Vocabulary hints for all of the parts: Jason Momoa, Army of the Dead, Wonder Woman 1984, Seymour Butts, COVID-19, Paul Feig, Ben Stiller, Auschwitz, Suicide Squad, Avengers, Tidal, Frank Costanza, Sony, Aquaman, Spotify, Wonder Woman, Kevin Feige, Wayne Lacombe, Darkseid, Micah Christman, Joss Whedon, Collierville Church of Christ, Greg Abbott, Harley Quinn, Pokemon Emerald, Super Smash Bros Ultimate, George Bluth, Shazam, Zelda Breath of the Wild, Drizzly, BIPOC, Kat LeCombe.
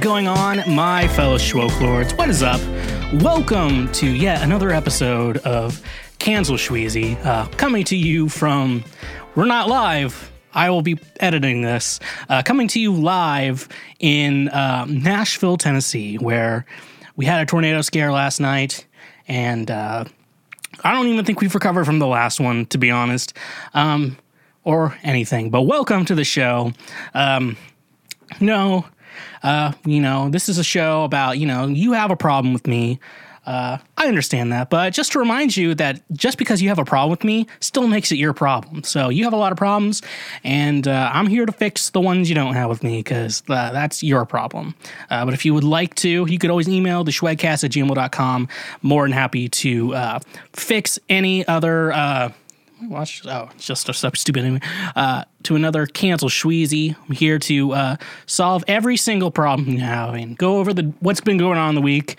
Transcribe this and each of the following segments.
is going on, my fellow Schwoke Lords? What is up? Welcome to yet another episode of Cancel Schweezy, coming to you from, we're not live, I will be editing this, coming to you live in Nashville, Tennessee, where we had a tornado scare last night, and I don't even think we've recovered from the last one, to be honest, or anything, but welcome to the show. This is a show about, you have a problem with me. I understand that, but just to remind you that just because you have a problem with me still makes it your problem. So you have a lot of problems, and I'm here to fix the ones you don't have with me, because that's your problem. But if you would like to, you could always email the schwagcast@gmail.com. More than happy to fix any other to another Cancel Schweezy. I'm here to solve every single problem you have and go over what's been going on in the week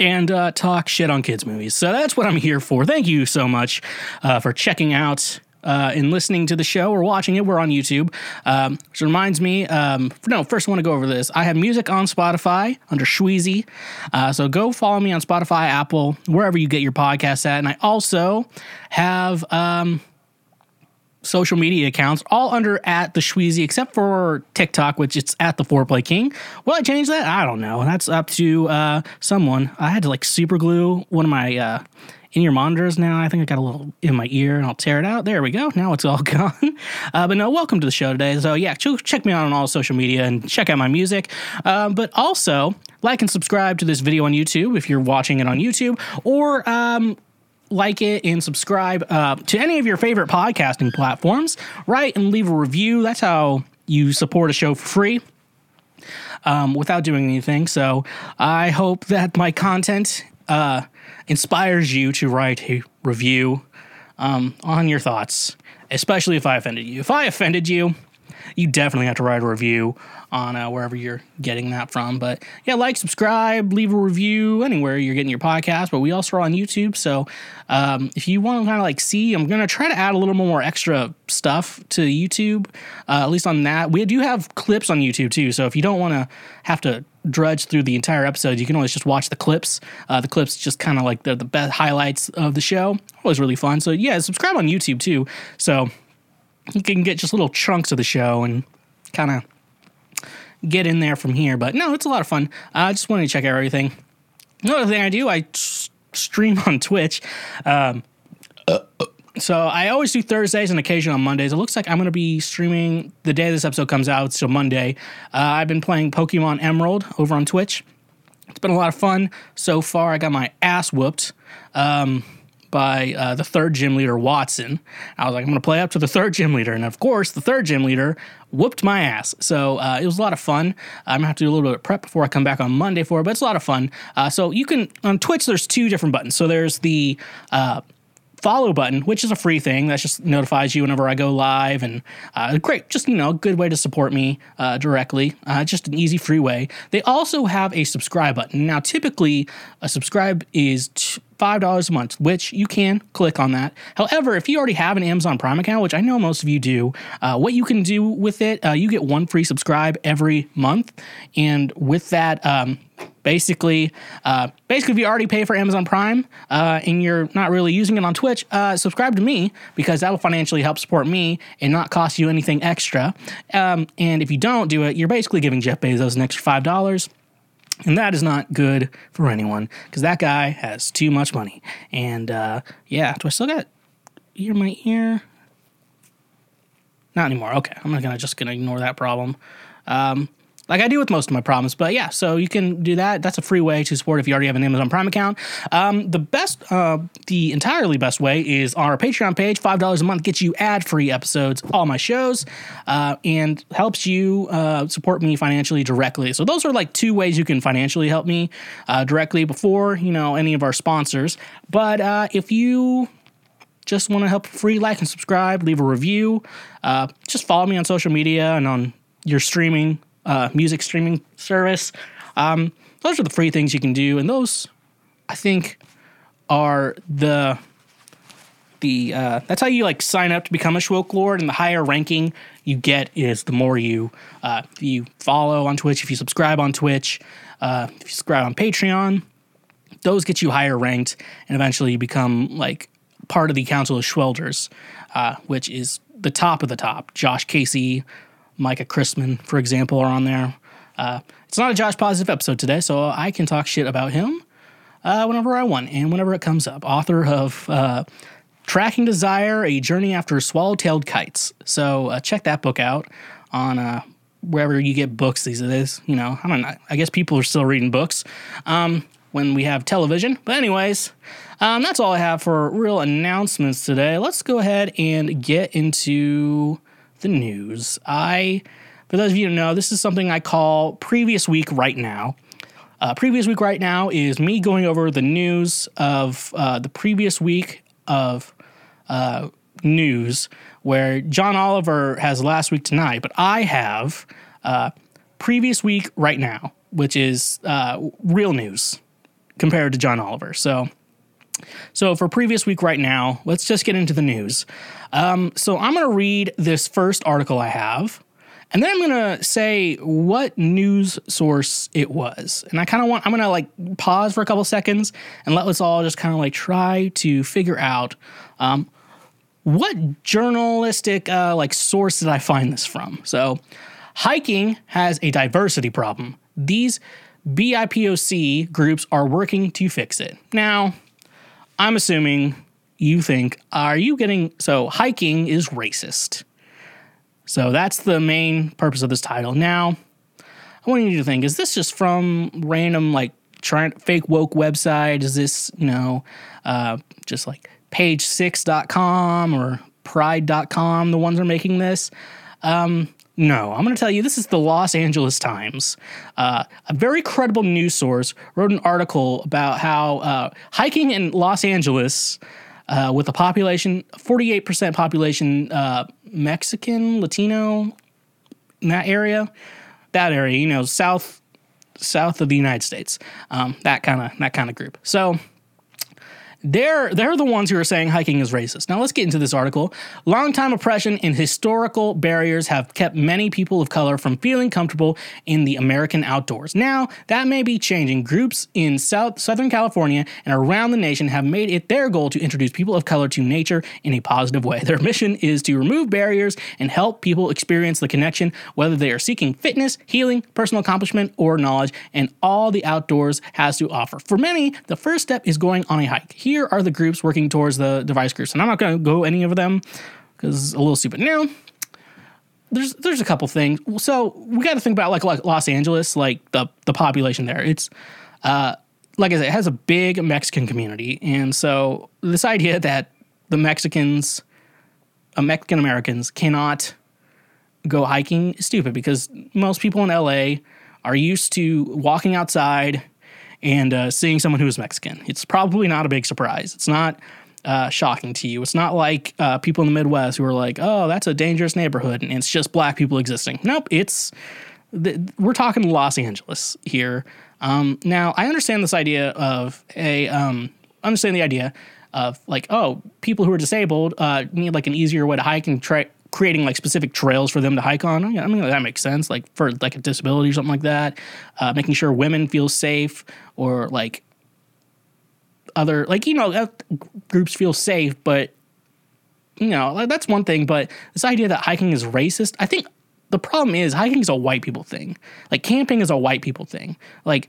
and talk shit on kids' movies. So that's what I'm here for. Thank you so much for checking out and listening to the show or watching it. We're on YouTube, which reminds me, first I want to go over this. I have music on Spotify under Schweezy, so go follow me on Spotify, Apple, wherever you get your podcasts at. And I also have social media accounts, all under @theschweezy, except for TikTok, which it's @thefourplayking. Will I change that? I don't know. That's up to someone. I had to super glue one of my in your monitors now. I think I got a little in my ear, and I'll tear it out. There we go. Now it's all gone. But no, welcome to the show today. So yeah, check me out on all social media and check out my music. But also like and subscribe to this video on YouTube if you're watching it on YouTube, or like it and subscribe to any of your favorite podcasting platforms. Write and leave a review. That's how you support a show for free, without doing anything. So I hope that my content inspires you to write a review on your thoughts, especially if I offended you. If I offended you, you definitely have to write a review on wherever you're getting that from. But yeah, like, subscribe, leave a review anywhere you're getting your podcast. But we also are on YouTube, so if you want to kind of see, I'm gonna try to add a little more extra stuff to YouTube, at least on that. We do have clips on YouTube too, so if you don't want to have to drudge through the entire episode, you can always just watch the clips. The clips just kind of they're the best highlights of the show. Always really fun. So yeah, subscribe on YouTube too. So you can get just little chunks of the show and kind of get in there from here. But no, it's a lot of fun. I just wanted to check out everything. Another thing I do, I stream on Twitch. So I always do Thursdays and occasionally on Mondays. It looks like I'm going to be streaming the day this episode comes out, so Monday. I've been playing Pokemon Emerald over on Twitch. It's been a lot of fun so far. I got my ass whooped by the third gym leader, Watson. I was like, I'm going to play up to the third gym leader. And of course, the third gym leader whooped my ass. So it was a lot of fun. I'm going to have to do a little bit of prep before I come back on Monday for it, but it's a lot of fun. So you can, on Twitch, there's two different buttons. So there's the follow button, which is a free thing. That just notifies you whenever I go live. And great, just, a good way to support me directly. Just an easy, free way. They also have a subscribe button. Now, typically, a subscribe is $5 a month, which you can click on that. However, if you already have an Amazon Prime account, which I know most of you do, what you can do with it, you get one free subscribe every month. And with that, basically, if you already pay for Amazon Prime and you're not really using it on Twitch, subscribe to me, because that will financially help support me and not cost you anything extra. And if you don't do it, you're basically giving Jeff Bezos an extra $5. And that is not good for anyone, because that guy has too much money. And, do I still got my ear? Not anymore. Okay, I'm just going to ignore that problem. Like I do with most of my problems. But, yeah, so you can do that. That's a free way to support if you already have an Amazon Prime account. The entirely best way is on our Patreon page. $5 a month gets you ad-free episodes, all my shows, and helps you support me financially directly. So those are, two ways you can financially help me directly before, any of our sponsors. But if you just want to help free, like and subscribe, leave a review, just follow me on social media and on your streaming music streaming service. Those are the free things you can do, and those I think are the the that's how you like sign up to become a Schwoke Lord, and the higher ranking you get is the more you follow on Twitch, if you subscribe on Twitch, if you subscribe on Patreon, those get you higher ranked, and eventually you become like part of the Council of Schwelders, which is the top of the top. Josh Casey, Micah Christman, for example, are on there. It's not a Josh Positive episode today, so I can talk shit about him whenever I want and whenever it comes up. Author of Tracking Desire, A Journey After Swallowtailed Kites. So check that book out on wherever you get books these days. You know, I don't know. I guess people are still reading books when we have television. But anyways, that's all I have for real announcements today. Let's go ahead and get into the news. For those of you who know, this is something I call Previous Week Right Now. Previous Week Right Now is me going over the news of the previous week of news, where John Oliver has Last Week Tonight, but I have Previous Week Right Now, which is real news compared to John Oliver. So for Previous Week Right Now, let's just get into the news. So I'm going to read this first article I have, and then I'm going to say what news source it was. And I'm going to like pause for a couple seconds and let us all just kind of like try to figure out what journalistic like source did I find this from. So hiking has a diversity problem. These BIPOC groups are working to fix it. Now, I'm assuming you think, so hiking is racist. So that's the main purpose of this title. Now, I want you to think, is this just from random, like, fake woke website? Is this, just like page6.com or pride.com, the ones that are making this? No, I'm going to tell you, this is the Los Angeles Times. A very credible news source wrote an article about how hiking in Los Angeles, with a population, 48% population, Mexican, Latino, in that area, south of the United States, that kind of group. So they're the ones who are saying hiking is racist. Now let's get into this article. Longtime oppression and historical barriers have kept many people of color from feeling comfortable in the American outdoors. Now, that may be changing. Groups in Southern California and around the nation have made it their goal to introduce people of color to nature in a positive way. Their mission is to remove barriers and help people experience the connection, whether they are seeking fitness, healing, personal accomplishment, or knowledge, and all the outdoors has to offer. For many, the first step is going on a hike. Here are the groups working towards the device groups. And I'm not going to go any of them because it's a little stupid. Now, there's a couple things. So we got to think about like Los Angeles, like the population there. It's, like I said, it has a big Mexican community. And so this idea that the Mexican Americans cannot go hiking is stupid, because most people in LA are used to walking outside and seeing someone who is Mexican. It's probably not a big surprise. It's not shocking to you. It's not like people in the Midwest who are like, oh, that's a dangerous neighborhood, and it's just black people existing. Nope, we're talking Los Angeles here. Now, I understand this idea of like, oh, people who are disabled need like an easier way to hike, and creating like specific trails for them to hike on. I mean, that makes sense, like for like a disability or something like that, making sure women feel safe, or like other, like, groups feel safe, but like, that's one thing. But this idea that hiking is racist, I think the problem is hiking is a white people thing. Like camping is a white people thing. Like,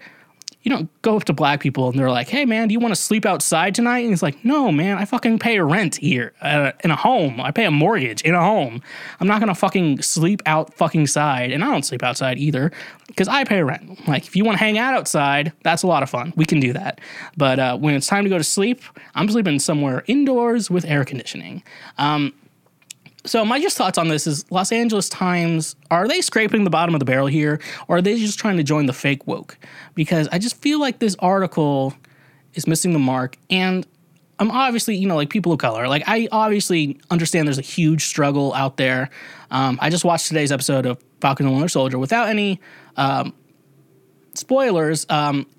you don't go up to black people and they're like, hey, man, do you want to sleep outside tonight? And he's like, no, man, I fucking pay rent here in a home. I pay a mortgage in a home. I'm not going to fucking sleep out fucking side. And I don't sleep outside either because I pay rent. Like, if you want to hang out outside, that's a lot of fun. We can do that. But when it's time to go to sleep, I'm sleeping somewhere indoors with air conditioning. So my just thoughts on this is Los Angeles Times, are they scraping the bottom of the barrel here, or are they just trying to join the fake woke? Because I just feel like this article is missing the mark, and I'm obviously, like people of color. Like I obviously understand there's a huge struggle out there. I just watched today's episode of Falcon and Winter Soldier without any spoilers.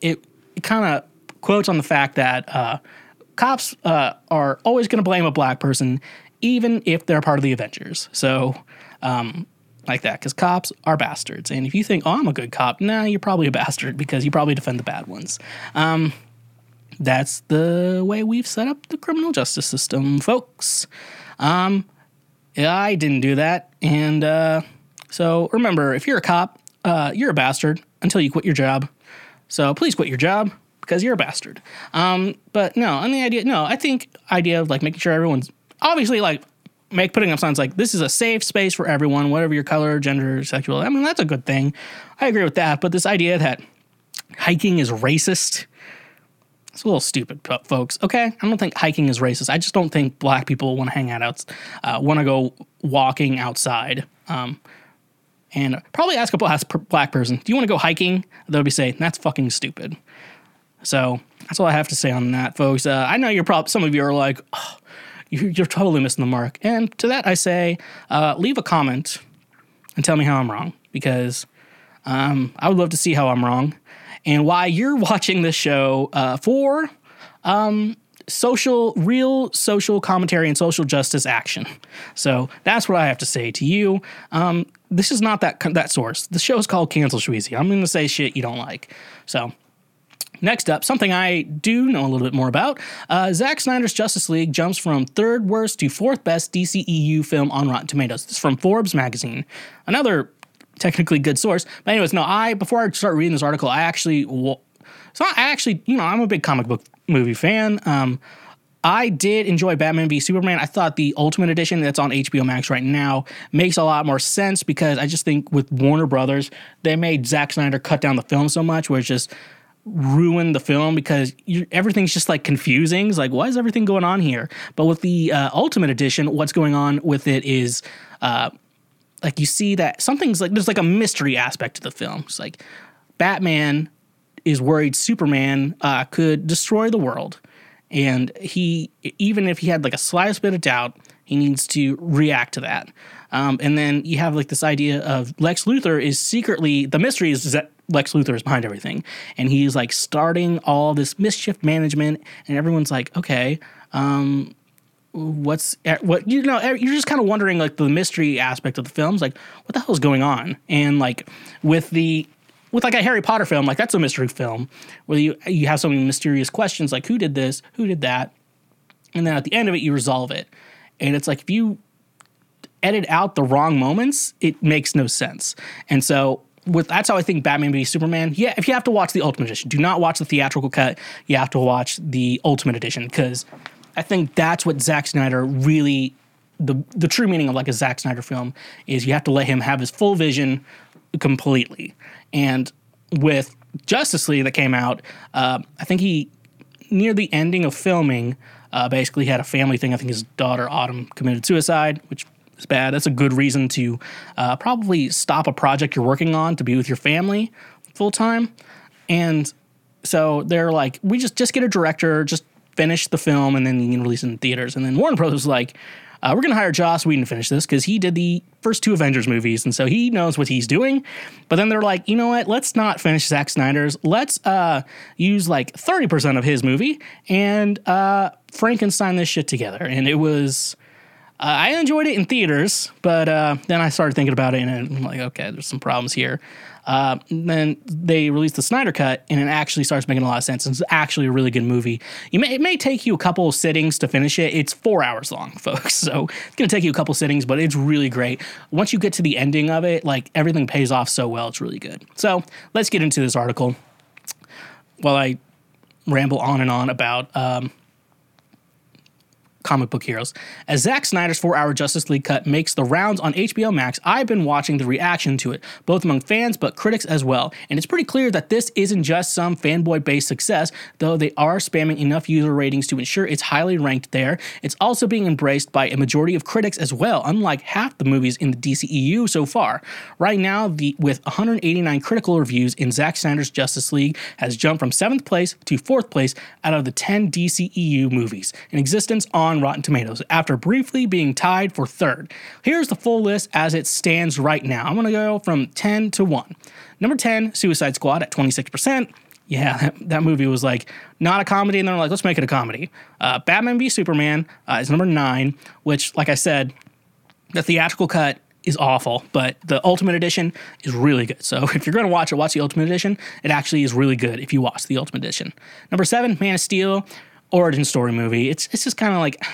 It kind of quotes on the fact that cops are always going to blame a black person, even if they're part of the Avengers. So, like that, because cops are bastards. And if you think, oh, I'm a good cop, nah, you're probably a bastard because you probably defend the bad ones. That's the way we've set up the criminal justice system, folks. I didn't do that. And so remember, if you're a cop, you're a bastard until you quit your job. So please quit your job because you're a bastard. But no, on the idea, no, I think idea of like making sure everyone's obviously like putting up signs like this is a safe space for everyone, whatever your color, gender, sexual. I mean, that's a good thing. I agree with that. But this idea that hiking is racist, it's a little stupid, folks. Okay, I don't think hiking is racist. I just don't think black people want to hang out, want to go walking outside. And probably ask a black person, do you want to go hiking? They'll be saying, that's fucking stupid. So that's all I have to say on that, folks. I know you're probably, some of you are like, oh, you're totally missing the mark. And to that I say, leave a comment and tell me how I'm wrong, because I would love to see how I'm wrong. And why you're watching this show for real social commentary and social justice action. So that's what I have to say to you. This is not that source. The show is called Cancel Schweezy. I'm going to say shit you don't like. So next up, something I do know a little bit more about. Zack Snyder's Justice League jumps from third worst to fourth best DCEU film on Rotten Tomatoes. This is from Forbes magazine. Another technically good source, but anyways, no. Before I start reading this article, I'm a big comic book movie fan. I did enjoy Batman v Superman. I thought the Ultimate Edition that's on HBO Max right now makes a lot more sense, because I just think with Warner Brothers, they made Zack Snyder cut down the film so much, where it's just ruined the film because everything's just like confusing. It's like, why is everything going on here? But with the Ultimate Edition, what's going on with it is, like, you see that something's like, there's like a mystery aspect to the film. It's like Batman is worried Superman could destroy the world. And he, even if he had like a slightest bit of doubt, he needs to react to that. And then you have like this idea of Lex Luthor is secretly, the mystery is that Lex Luthor is behind everything. And he's like starting all this mischief management, and everyone's like, okay, you're just kind of wondering, like, the mystery aspect of the film's like, what the hell is going on? And like with like a Harry Potter film, like, that's a mystery film where you have so many mysterious questions, like, who did this, who did that, and then at the end of it you resolve it. And it's like, if you edit out the wrong moments, it makes no sense. And so that's how I think Batman v Superman. Yeah, if you have to watch the Ultimate Edition, do not watch the theatrical cut. You have to watch the Ultimate Edition, because I think that's what Zack Snyder really, the true meaning of like a Zack Snyder film is, you have to let him have his full vision completely. And with Justice League that came out, I think he, near the ending of filming, basically had a family thing. I think his daughter Autumn committed suicide, which is bad. That's a good reason to probably stop a project you're working on to be with your family full time. And so they're like, we just get a director, just finish the film, and then you can release it in theaters. And then Warner Brothers was like, we're going to hire Joss Whedon to finish this, because he did the first two Avengers movies, and so he knows what he's doing. But then they're like, you know what? Let's not finish Zack Snyder's. Let's use like 30% of his movie and Frankenstein this shit together. And it was... I enjoyed it in theaters, but then I started thinking about it, and I'm like, okay, there's some problems here. Then they released the Snyder Cut, and it actually starts making a lot of sense. It's actually a really good movie. It may take you a couple of sittings to finish it. It's 4 hours long, folks, so it's going to take you a couple of sittings, but it's really great. Once you get to the ending of it, like, everything pays off so well. It's really good. So let's get into this article while I ramble on and on about... comic book heroes. As Zack Snyder's 4-hour Justice League cut makes the rounds on HBO Max, I've been watching the reaction to it, both among fans but critics as well, and it's pretty clear that this isn't just some fanboy-based success, though they are spamming enough user ratings to ensure it's highly ranked there. It's also being embraced by a majority of critics as well, unlike half the movies in the DCEU so far. Right now, with 189 critical reviews in Zack Snyder's Justice League has jumped from 7th place to 4th place out of the 10 DCEU movies in existence on Rotten Tomatoes, after briefly being tied for third. Here's the full list as it stands right now. I'm going to go from 10 to 1. Number 10, Suicide Squad at 26%. yeah, that movie was like not a comedy, and they're like, let's make it a comedy. Batman v Superman is number 9, which, like I said, the theatrical cut is awful, but the Ultimate Edition is really good. So if you're going to watch it, watch the Ultimate Edition. It actually is really good if you watch the Ultimate Edition. Number 7, Man of Steel, origin story movie. It's just kind of like,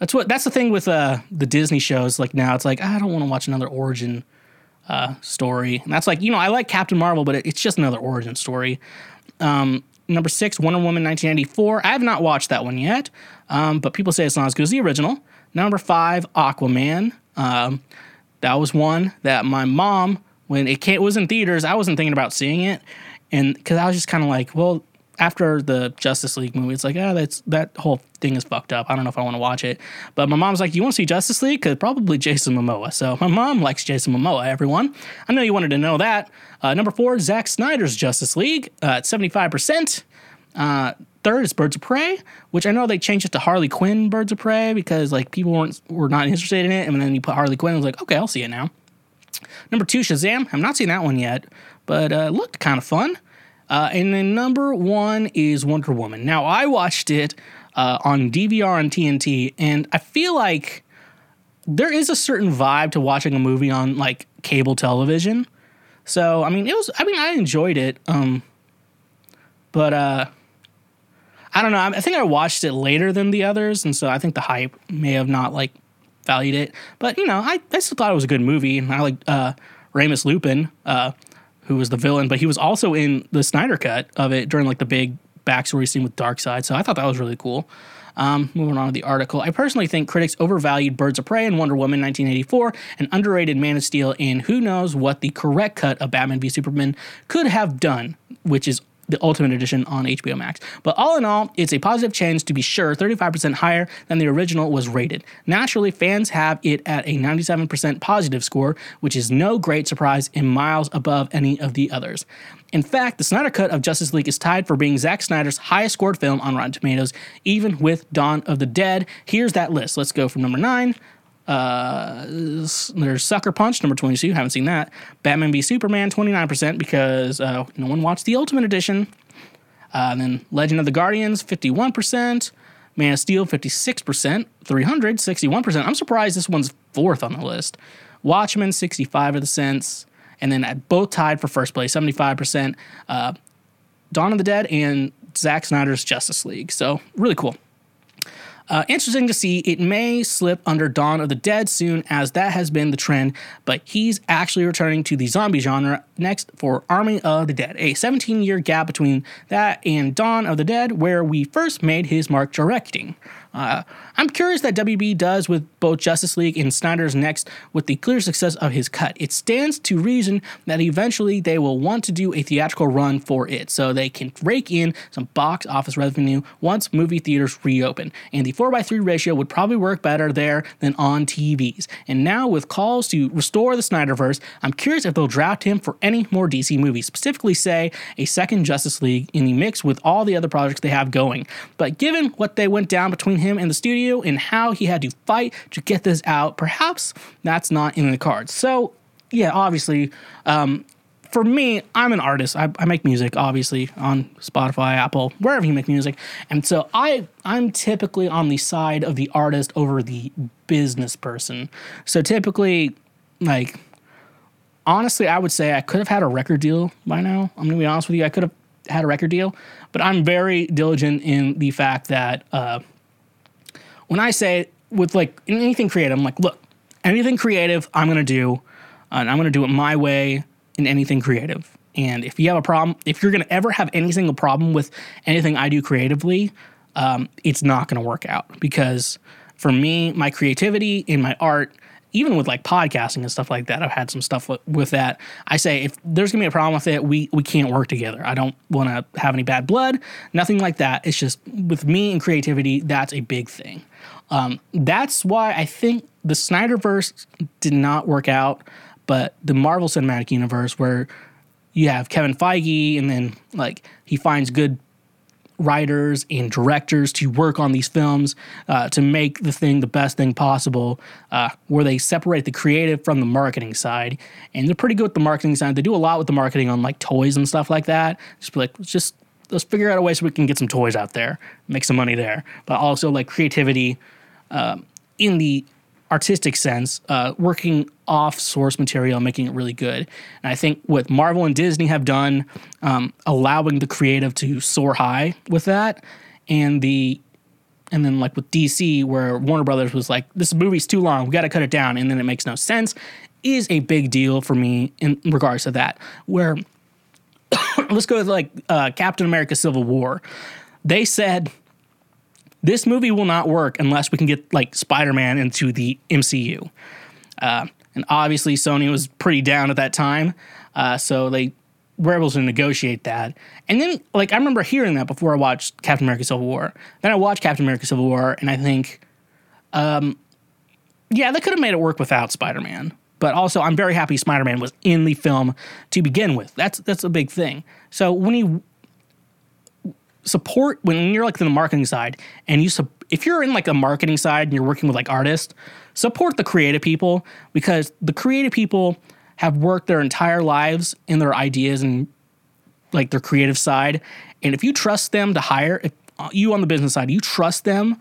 that's the thing with the Disney shows. Like now it's like, I don't want to watch another origin story. And that's like, you know, I like Captain Marvel, but it's just another origin story. Number 6, Wonder Woman 1984. I have not watched that one yet, but people say it's not as good as the original. Number 5, Aquaman. That was one that my mom, when it was in theaters, I wasn't thinking about seeing it, and because I was just kind of like, well, after the Justice League movie, it's like, oh, that whole thing is fucked up. I don't know if I want to watch it. But my mom's like, you want to see Justice League? Because probably Jason Momoa. So my mom likes Jason Momoa, everyone. I know you wanted to know that. Number 4, Zack Snyder's Justice League at 75%. 3rd is Birds of Prey, which I know they changed it to Harley Quinn Birds of Prey because like people were not interested in it, and then you put Harley Quinn and I was like, okay, I'll see it now. Number 2, Shazam. I've not seen that one yet, but it looked kind of fun. And then number 1 is Wonder Woman. Now, I watched it on DVR on TNT, and I feel like there is a certain vibe to watching a movie on like cable television. So, I mean, I enjoyed it. But I don't know. I think I watched it later than the others, and so I think the hype may have not, like, valued it. But, you know, I still thought it was a good movie, and I liked Remus Lupin, who was the villain, but he was also in the Snyder Cut of it during, like, the big backstory scene with Darkseid, so I thought that was really cool. Moving on to the article. I personally think critics overvalued Birds of Prey and Wonder Woman 1984 and underrated Man of Steel in who knows what the correct cut of Batman v Superman could have done, which is the Ultimate Edition on HBO Max. But all in all, it's a positive change to be sure, 35% higher than the original was rated. Naturally, fans have it at a 97% positive score, which is no great surprise and miles above any of the others. In fact, the Snyder Cut of Justice League is tied for being Zack Snyder's highest scored film on Rotten Tomatoes, even with Dawn of the Dead. Here's that list. Let's go from number 9. There's Sucker Punch, number 22, haven't seen that. Batman v Superman, 29%, because no one watched the Ultimate Edition. And then Legend of the Guardians, 51%. Man of Steel, 56%. 300, 61%. I'm surprised this one's 4th on the list. Watchmen, 65%. And then at both tied for first place, 75%. Dawn of the Dead and Zack Snyder's Justice League. So really cool. Interesting to see. It may slip under Dawn of the Dead soon, as that has been the trend, but he's actually returning to the zombie genre next for Army of the Dead, a 17-year gap between that and Dawn of the Dead, where we first made his mark directing. I'm curious that WB does with both Justice League and Snyder's next with the clear success of his cut. It stands to reason that eventually they will want to do a theatrical run for it so they can rake in some box office revenue once movie theaters reopen. And the 4:3 ratio would probably work better there than on TVs. And now with calls to restore the Snyderverse, I'm curious if they'll draft him for any more DC movies, specifically say a second Justice League in the mix with all the other projects they have going. But given what they went down between him and the studio and how he had to fight to get this out, perhaps that's not in the cards. So yeah, obviously, for me, I'm an artist. I make music, obviously, on Spotify, Apple, wherever you make music. And so I'm typically on the side of the artist over the business person. So typically, like, honestly, I would say I could have had a record deal by now. I'm gonna be honest with you. I could have had a record deal, but I'm very diligent in the fact that, when I say with like anything creative, I'm like, look, anything creative I'm going to do, and I'm going to do it my way in anything creative. And if you have a problem, if you're going to ever have any single problem with anything I do creatively, it's not going to work out, because for me, my creativity in my art, even with like podcasting and stuff like that, I've had some stuff with that. I say, if there's going to be a problem with it, we can't work together. I don't want to have any bad blood, nothing like that. It's just with me and creativity, that's a big thing. That's why I think the Snyderverse did not work out, but the Marvel Cinematic Universe, where you have Kevin Feige and then like he finds good writers and directors to work on these films to make the thing the best thing possible, where they separate the creative from the marketing side. And they're pretty good with the marketing side. They do a lot with the marketing on like toys and stuff like that. Just be like, let's figure out a way so we can get some toys out there, make some money there. But also like creativity in the artistic sense, working off source material, making it really good. And I think what Marvel and Disney have done, allowing the creative to soar high with that, and then like with DC, where Warner Brothers was like, this movie's too long, we got to cut it down, and then it makes no sense, is a big deal for me in regards to that. Where, let's go with like Captain America Civil War. They said, this movie will not work unless we can get, like, Spider-Man into the MCU. And obviously, Sony was pretty down at that time, so they were able to negotiate that. And then, like, I remember hearing that before I watched Captain America Civil War. Then I watched Captain America Civil War, and I think, yeah, they could have made it work without Spider-Man. But also, I'm very happy Spider-Man was in the film to begin with. That's a big thing. So when you support, when you're like the marketing side and if you're in like a marketing side and you're working with like artists, support the creative people, because the creative people have worked their entire lives in their ideas and like their creative side. And if you trust them to hire, if you on the business side, you trust them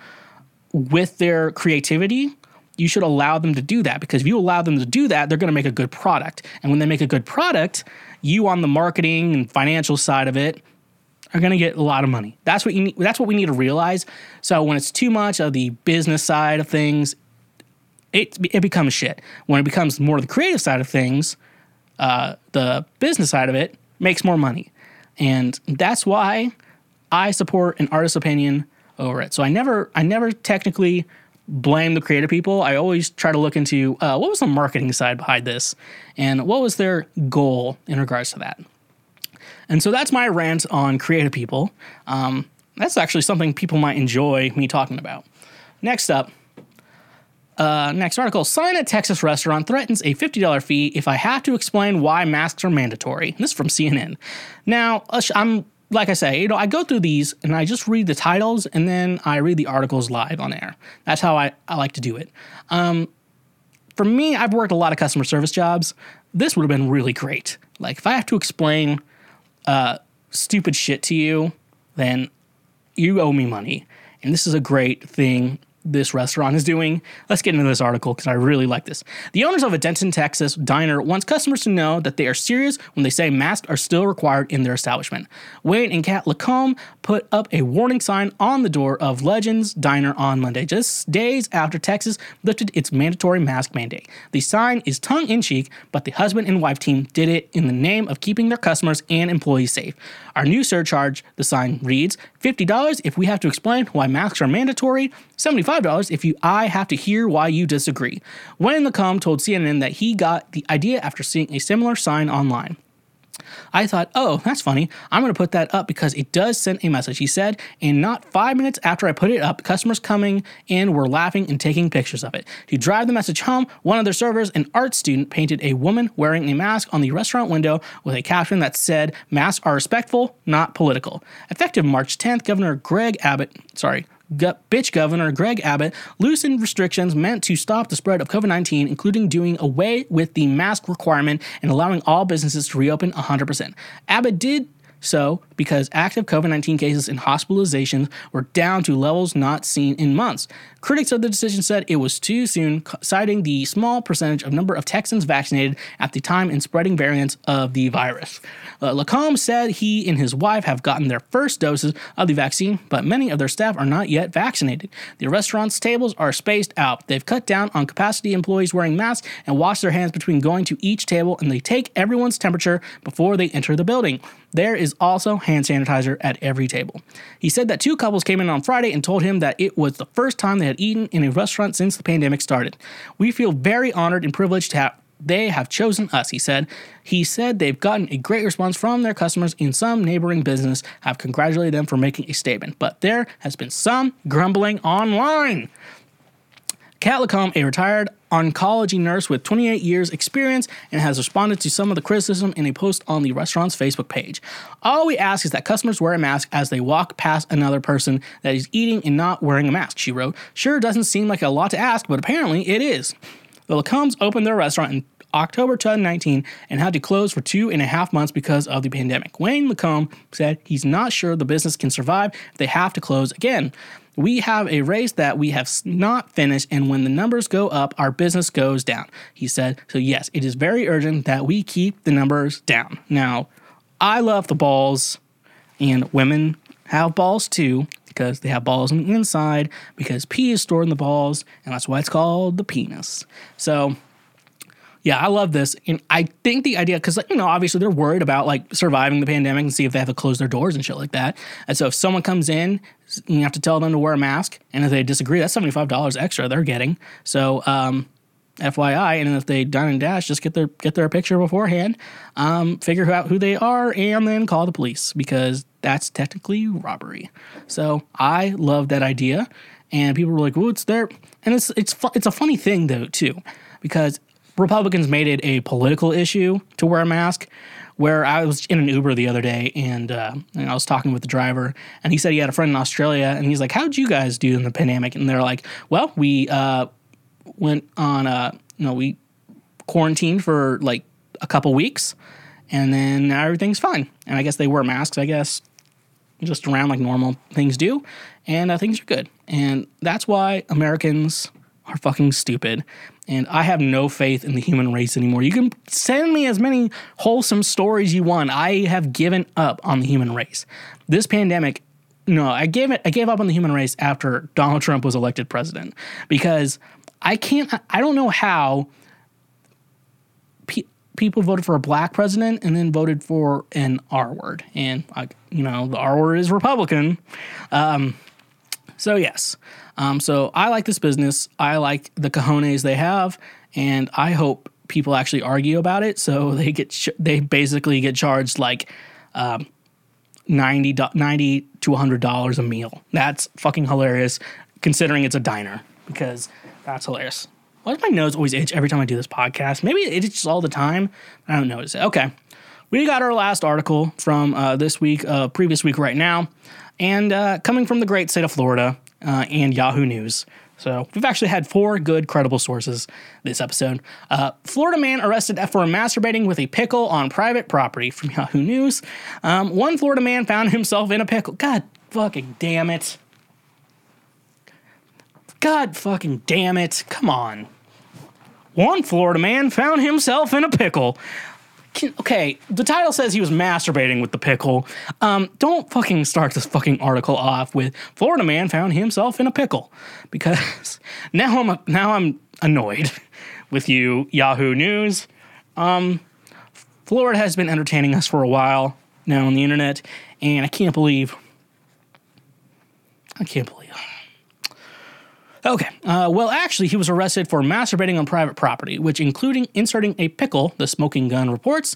with their creativity, you should allow them to do that, because if you allow them to do that, they're going to make a good product. And when they make a good product, you on the marketing and financial side of it are going to get a lot of money. That's what you need. That's what we need to realize. So when it's too much of the business side of things, it becomes shit. When it becomes more of the creative side of things, the business side of it makes more money. And that's why I support an artist's opinion over it. So I never technically blame the creative people. I always try to look into what was the marketing side behind this and what was their goal in regards to that. And so that's my rant on creative people. That's actually something people might enjoy me talking about. Next up, next article, sign at Texas restaurant threatens a $50 fee if I have to explain why masks are mandatory. And this is from CNN. Now, I'm like I say, you know, I go through these and I just read the titles and then I read the articles live on air. That's how I like to do it. For me, I've worked a lot of customer service jobs. This would have been really great. Like if I have to explain stupid shit to you, then you owe me money. And this is a great thing this restaurant is doing. Let's get into this article because I really like this. The owners of a Denton, Texas diner wants customers to know that they are serious when they say masks are still required in their establishment. Wade and Kat Lacombe put up a warning sign on the door of Legends Diner on Monday, just days after Texas lifted its mandatory mask mandate. The sign is tongue-in-cheek, but the husband and wife team did it in the name of keeping their customers and employees safe. Our new surcharge, the sign reads, $50 if we have to explain why masks are mandatory, $75 if I have to hear why you disagree. Wayne Lacombe told CNN that he got the idea after seeing a similar sign online. I thought, oh, that's funny. I'm going to put that up because it does send a message, he said, and not 5 minutes after I put it up, customers coming in were laughing and taking pictures of it. To drive the message home, one of their servers, an art student, painted a woman wearing a mask on the restaurant window with a caption that said, masks are respectful, not political. Effective March 10th, Governor Greg Abbott loosened restrictions meant to stop the spread of COVID-19, including doing away with the mask requirement and allowing all businesses to reopen 100%. Abbott did so because active COVID-19 cases and hospitalizations were down to levels not seen in months. Critics of the decision said it was too soon, citing the small percentage of number of Texans vaccinated at the time and spreading variants of the virus. Lacombe said he and his wife have gotten their first doses of the vaccine, but many of their staff are not yet vaccinated. The restaurant's tables are spaced out. They've cut down on capacity, employees wearing masks and wash their hands between going to each table, and they take everyone's temperature before they enter the building. There is also hand sanitizer at every table. He said that two couples came in on Friday and told him that it was the first time they had eaten in a restaurant since the pandemic started. We feel very honored and privileged to they have chosen us, he said. He said they've gotten a great response from their customers, and some neighboring businesses have congratulated them for making a statement. But there has been some grumbling online. Kat LeCombe, a retired oncology nurse with 28 years experience, and has responded to some of the criticism in a post on the restaurant's Facebook page. All we ask is that customers wear a mask as they walk past another person that is eating and not wearing a mask, she wrote. Sure doesn't seem like a lot to ask, but apparently it is. The LeCombes opened their restaurant in October 2019 and had to close for 2.5 months because of the pandemic. Wayne LeCombe said he's not sure the business can survive if they have to close again. We have a race that we have not finished, and when the numbers go up, our business goes down, he said. So yes, it is very urgent that we keep the numbers down. Now, I love the balls, and women have balls too, because they have balls on the inside, because pee is stored in the balls, and that's why it's called the penis. So yeah, I love this. And I think the idea, because, like, you know, obviously they're worried about, like, surviving the pandemic and see if they have to close their doors and shit like that. And so if someone comes in, you have to tell them to wear a mask. And if they disagree, that's $75 extra they're getting. So FYI, and if they dine and dash, just get their picture beforehand, figure out who they are, and then call the police, because that's technically robbery. So I love that idea. And people were like, "Ooh, it's there." And it's a funny thing, though, too, because Republicans made it a political issue to wear a mask. Where I was in an Uber the other day, and I was talking with the driver, and he said he had a friend in Australia, and he's like, "How'd you guys do in the pandemic?" And they're like, "Well, we went on we quarantined for like a couple weeks, and then now everything's fine." And I guess they wear masks, I guess, just around like normal things do, and things are good. And that's why Americans are fucking stupid. And I have no faith in the human race anymore. You can send me as many wholesome stories you want. I have given up on the human race. This pandemic, no, I gave up on the human race after Donald Trump was elected president, because I don't know how people voted for a black president and then voted for an R word. And, the R word is Republican. So yes. So I like this business. I like the cojones they have, and I hope people actually argue about it. So they they basically get charged like $90 to $100 a meal. That's fucking hilarious, considering it's a diner, because that's hilarious. Why does my nose always itch every time I do this podcast? Maybe it itches all the time. I don't notice it. Okay. We got our last article from previous week right now, and coming from the great state of Florida. And Yahoo News. So we've actually had 4 good, credible sources this episode. Florida man arrested for masturbating with a pickle on private property, from Yahoo News. One Florida man found himself in a pickle. God fucking damn it. Come on. One Florida man found himself in a pickle. Okay, the title says he was masturbating with the pickle. Don't fucking start this fucking article off with "Florida man found himself in a pickle," because now I'm annoyed with you, Yahoo News. Florida has been entertaining us for a while now on the internet, and I can't believe. Okay, actually, he was arrested for masturbating on private property, which including inserting a pickle, the Smoking Gun reports.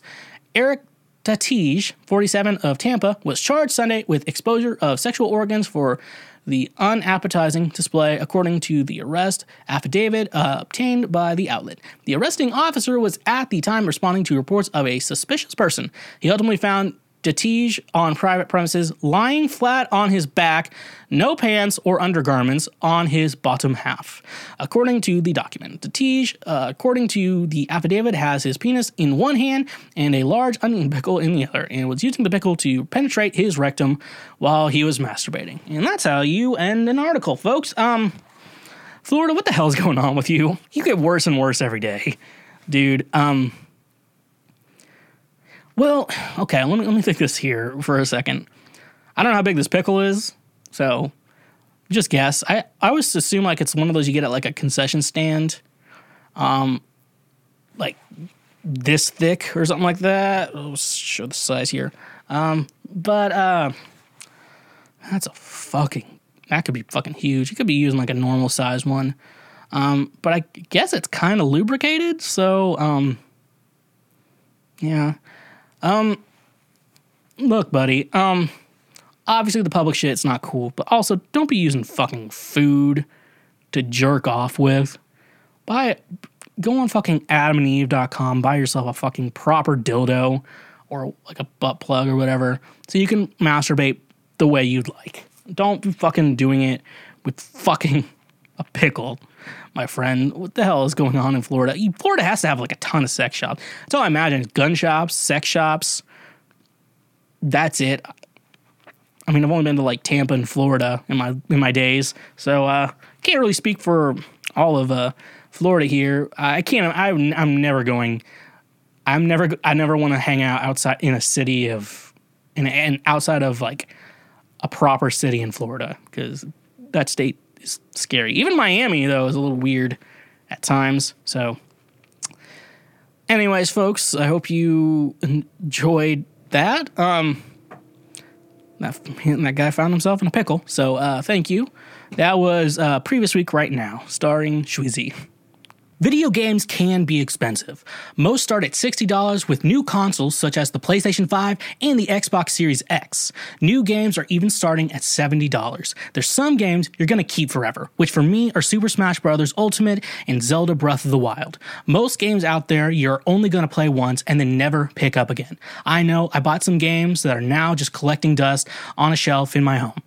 Eric Tatige, 47, of Tampa, was charged Sunday with exposure of sexual organs for the unappetizing display, according to the arrest affidavit obtained by the outlet. The arresting officer was at the time responding to reports of a suspicious person. He ultimately found Tatige on private premises, lying flat on his back, no pants or undergarments on his bottom half, according to the document. Tatige, according to the affidavit, has his penis in one hand and a large onion pickle in the other, and was using the pickle to penetrate his rectum while he was masturbating. And that's how you end an article, folks. Florida, what the hell's going on with you? You get worse and worse every day, dude. Well, okay, let me think this here for a second. I don't know how big this pickle is, so just guess. I always assume, like, it's one of those you get at, like, a concession stand, like, this thick or something like that. Oh, show the size here. But that's a fucking, that could be fucking huge. You could be using, like, a normal size one. But I guess it's kind of lubricated, so, yeah. Look, buddy, obviously the public shit's not cool, but also don't be using fucking food to jerk off with, go on fucking adamandeve.com, buy yourself a fucking proper dildo or like a butt plug or whatever so you can masturbate the way you'd like. Don't be fucking doing it with fucking a pickle, my friend. What the hell is going on in Florida? Florida has to have like a ton of sex shops. That's all I imagine. Gun shops, sex shops. That's it. I mean, I've only been to like Tampa and Florida in my days, so can't really speak for all of Florida here. I'm never going. I never want to hang out outside in a city and outside of like a proper city in Florida, because that state is scary. Even Miami though is a little weird at times. So, anyways, folks, I hope you enjoyed that. That guy found himself in a pickle. So thank you. That was Previous Week Right Now, starring Schweezy. Video games can be expensive. Most start at $60 with new consoles such as the PlayStation 5 and the Xbox Series X. New games are even starting at $70. There's some games you're going to keep forever, which for me are Super Smash Bros. Ultimate and Zelda Breath of the Wild. Most games out there you're only going to play once and then never pick up again. I know, I bought some games that are now just collecting dust on a shelf in my home.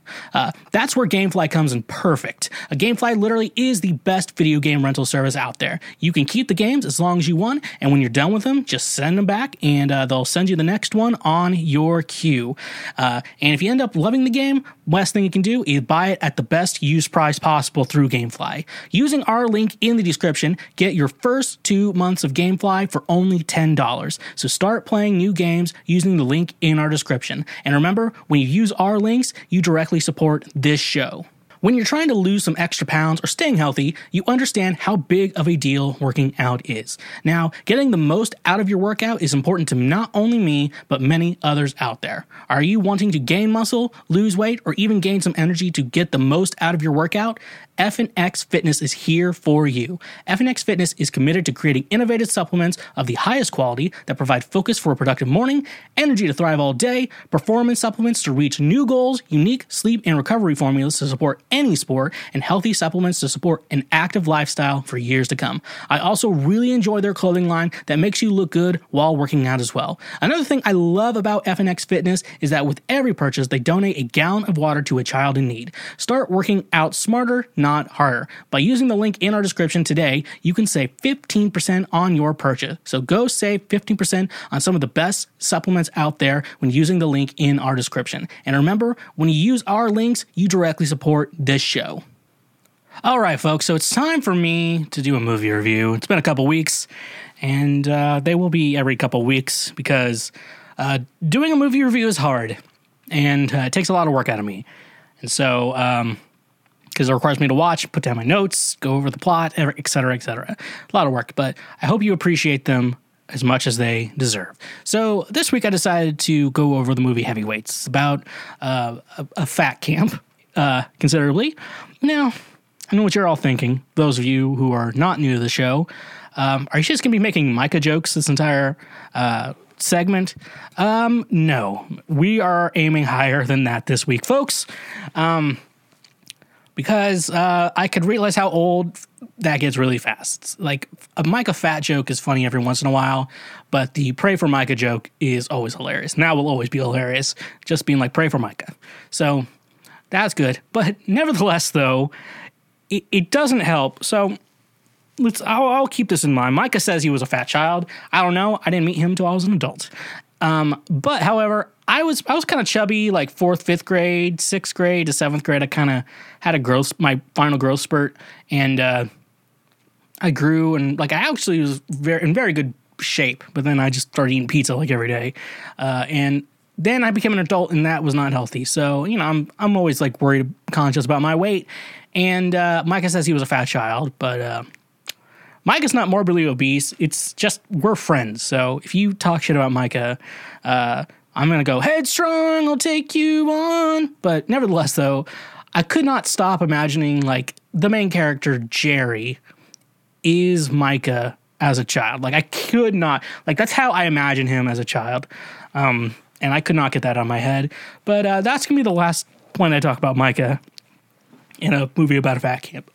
That's where Gamefly comes in perfect. Gamefly literally is the best video game rental service out there. You can keep the games as long as you want, and when you're done with them, just send them back, and they'll send you the next one on your queue. And if you end up loving the game, best thing you can do is buy it at the best used price possible through Gamefly. Using our link in the description, get your first 2 months of Gamefly for only $10. So start playing new games using the link in our description. And remember, when you use our links, you directly support this show. When you're trying to lose some extra pounds or staying healthy, you understand how big of a deal working out is. Now, getting the most out of your workout is important to not only me, but many others out there. Are you wanting to gain muscle, lose weight, or even gain some energy to get the most out of your workout? FNX Fitness is here for you. FNX Fitness is committed to creating innovative supplements of the highest quality that provide focus for a productive morning, energy to thrive all day, performance supplements to reach new goals, unique sleep and recovery formulas to support any sport, and healthy supplements to support an active lifestyle for years to come. I also really enjoy their clothing line that makes you look good while working out as well. Another thing I love about FNX Fitness is that with every purchase, they donate a gallon of water to a child in need. Start working out smarter, not harder. By using the link in our description today, you can save 15% on your purchase. So go save 15% on some of the best supplements out there when using the link in our description. And remember, when you use our links, you directly support this show. All right, folks, so it's time for me to do a movie review. It's been a couple weeks, and they will be every couple weeks, because doing a movie review is hard, and it takes a lot of work out of me. And so, because it requires me to watch, put down my notes, go over the plot, et cetera, et cetera. A lot of work, but I hope you appreciate them as much as they deserve. So this week I decided to go over the movie Heavyweights. It's about a fat camp, considerably. Now, I know what you're all thinking, those of you who are not new to the show. Are you just going to be making Micah jokes this entire segment? No, we are aiming higher than that this week, folks. Because I could realize how old that gets really fast. It's like a Micah fat joke is funny every once in a while, but the pray for Micah joke is always hilarious. Now will always be hilarious, just being like pray for Micah. So that's good. But nevertheless, though, it doesn't help. So I'll keep this in mind. Micah says he was a fat child. I don't know. I didn't meet him until I was an adult. But however, I was kind of chubby, like 4th, 5th grade, 6th grade to 7th grade. I kind of had my final growth spurt, and I grew, and like I actually was in very good shape. But then I just started eating pizza like every day, and then I became an adult, and that was not healthy. So you know, I'm always like worried, conscious about my weight. And Micah says he was a fat child, but Micah's not morbidly obese. It's just we're friends. So if you talk shit about Micah, I'm going to go headstrong, I'll take you on. But nevertheless, though, I could not stop imagining, like, the main character, Jerry, is Micah as a child. Like, I could not. Like, that's how I imagine him as a child. And I could not get that on my head. But that's going to be the last point I talk about Micah in a movie about a fat camp.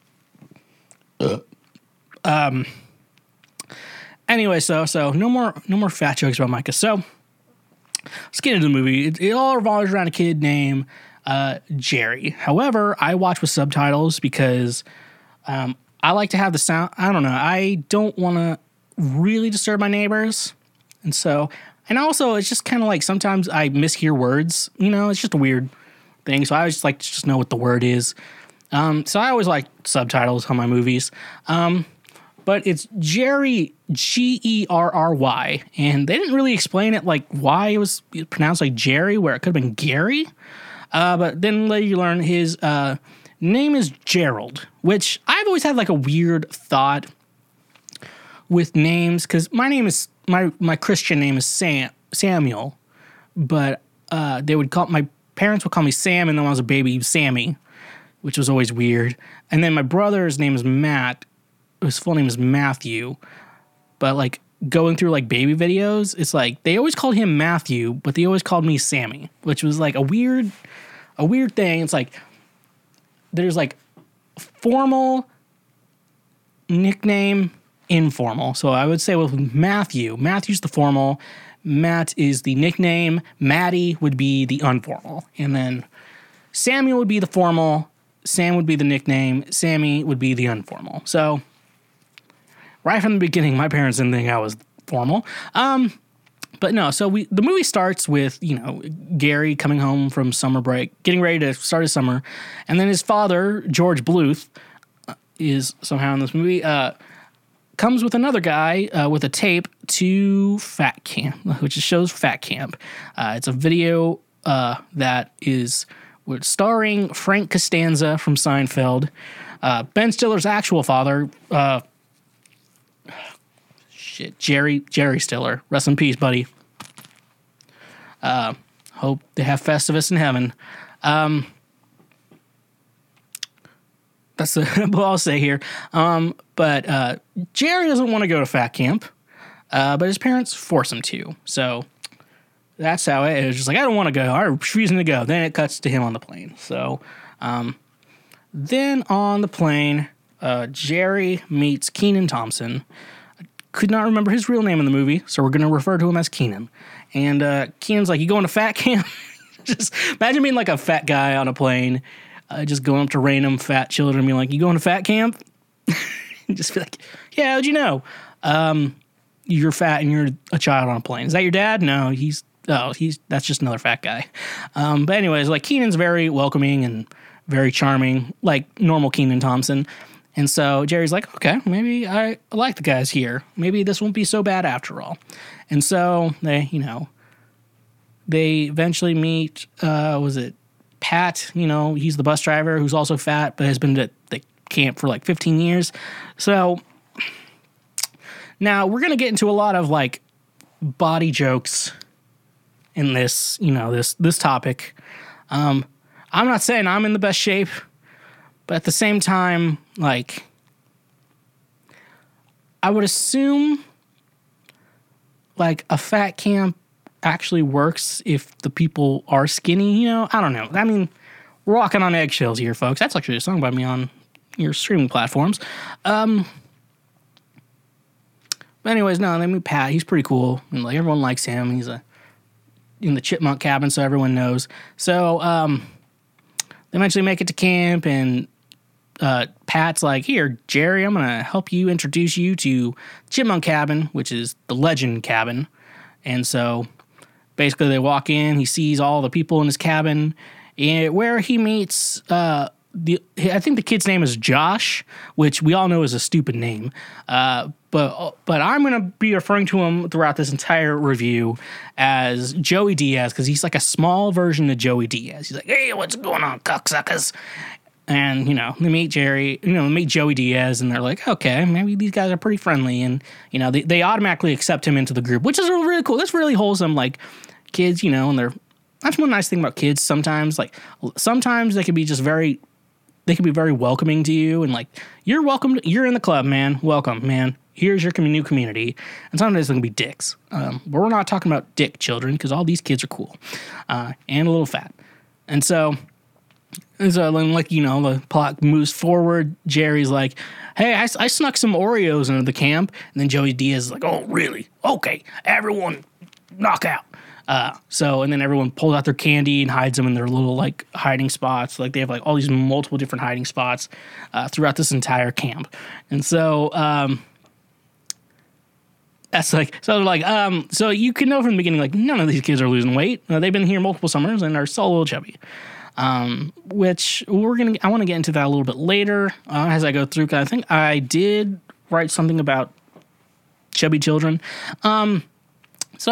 Anyway, so no more fat jokes about Micah. So let's get into the movie. It all revolves around a kid named Jerry. However, I watch with subtitles because I like to have the sound. I don't know. I don't want to really disturb my neighbors. And so, and also it's just kind of like sometimes I mishear words. You know, it's just a weird thing. So I always just like to just know what the word is. So I always like subtitles on my movies. But it's Jerry, Gerry, and they didn't really explain it, like, why it was pronounced like Jerry, where it could have been Gary. But then later you learn his name is Gerald, which I've always had, like, a weird thought with names, because my name is, my Christian name is Samuel, but they would call, my parents would call me Sam, and then when I was a baby, Sammy, which was always weird. And then my brother's name is Matt. His full name is Matthew, but like going through like baby videos, it's like they always called him Matthew, but they always called me Sammy, which was like a weird thing. It's like there's like formal nickname, informal. So I would say with Matthew's the formal, Matt is the nickname, Maddie would be the informal, and then Samuel would be the formal, Sam would be the nickname, Sammy would be the informal. So right from the beginning, my parents didn't think I was formal. But no, so the movie starts with, you know, Gary coming home from summer break, getting ready to start his summer. And then his father, George Bluth, is somehow in this movie, comes with another guy with a tape to Fat Camp, which shows Fat Camp. It's a video that is starring Frank Costanza from Seinfeld, Ben Stiller's actual father, Jerry Stiller. Rest in peace, buddy. Hope they have Festivus in heaven. That's what I'll say here. But Jerry doesn't want to go to Fat Camp, but his parents force him to. So that's how it is. Just like, I don't want to go. I'm refusing to go. Then it cuts to him on the plane. So then on the plane, Jerry meets Kenan Thompson. Could not remember his real name in the movie, so we're going to refer to him as Kenan. And Kenan's like, you going to Fat Camp? Just imagine being like a fat guy on a plane, just going up to random fat children and being like, you going to Fat Camp? Just be like, yeah, how'd you know? You're fat and you're a child on a plane. Is that your dad? No, that's just another fat guy. But anyways, like Kenan's very welcoming and very charming, like normal Kenan Thompson. And so Jerry's like, okay, maybe I like the guys here. Maybe this won't be so bad after all. And so they eventually meet, was it Pat? He's the bus driver who's also fat, but has been at the camp for like 15 years. So now we're going to get into a lot of like body jokes in this, this topic. I'm not saying I'm in the best shape, but at the same time, like, I would assume, like, a fat camp actually works if the people are skinny, I don't know. I mean, we're walking on eggshells here, folks. That's actually a song by me on your streaming platforms. But anyways, no, they meet Pat. He's pretty cool. And, like, everyone likes him. He's in the chipmunk cabin, so everyone knows. So, they eventually make it to camp, and Pat's like, here, Jerry, I'm going to help you, introduce you to Chipmunk Cabin, which is the Legend Cabin. And so basically they walk in, he sees all the people in his cabin, and where he meets, I think the kid's name is Josh, which we all know is a stupid name. But I'm going to be referring to him throughout this entire review as Joey Diaz, because he's like a small version of Joey Diaz. He's like, hey, what's going on, cocksuckers? And, they meet Jerry, they meet Joey Diaz, and they're like, okay, maybe these guys are pretty friendly. And, they automatically accept him into the group, which is really cool. That's really wholesome. Like, kids, and that's one nice thing about kids sometimes. Like, sometimes they can be just they can be very welcoming to you. And, like, you're welcome. You're in the club, man. Welcome, man. Here's your new community. And sometimes they're going to be dicks. But we're not talking about dick children, because all these kids are cool and a little fat. And so And so then, like, you know, the plot moves forward. Jerry's like, hey, I snuck some Oreos into the camp. And then Joey Diaz is like, oh, really? Okay, everyone knock out. And then everyone pulls out their candy and hides them in their little, like, hiding spots. Like, they have, like, all these multiple different hiding spots throughout this entire camp. And so so you can know from the beginning, like, none of these kids are losing weight. They've been here multiple summers and are still a little chubby. Which I want to get into that a little bit later as I go through, because I think I did write something about chubby children. So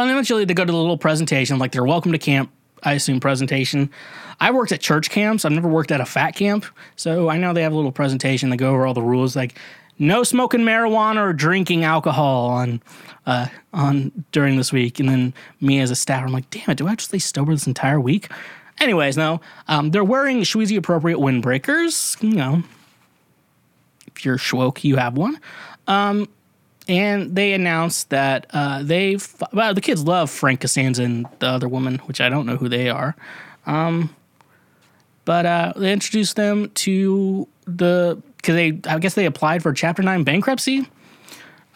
eventually they go to the little presentation, like their welcome to camp, I assume, presentation. I worked at church camps. I've never worked at a fat camp. So I know they have a little presentation. They go over all the rules, like no smoking marijuana or drinking alcohol on during this week. And then me as a staffer, I'm like, damn it, do I actually stay sober this entire week? Anyways, no, they're wearing Schweezy-appropriate windbreakers. You know, if you're schwoke, you have one. And they announced that the kids love Frank Costanza and the other woman, which I don't know who they are. But they introduced them to because they applied for Chapter 9 bankruptcy.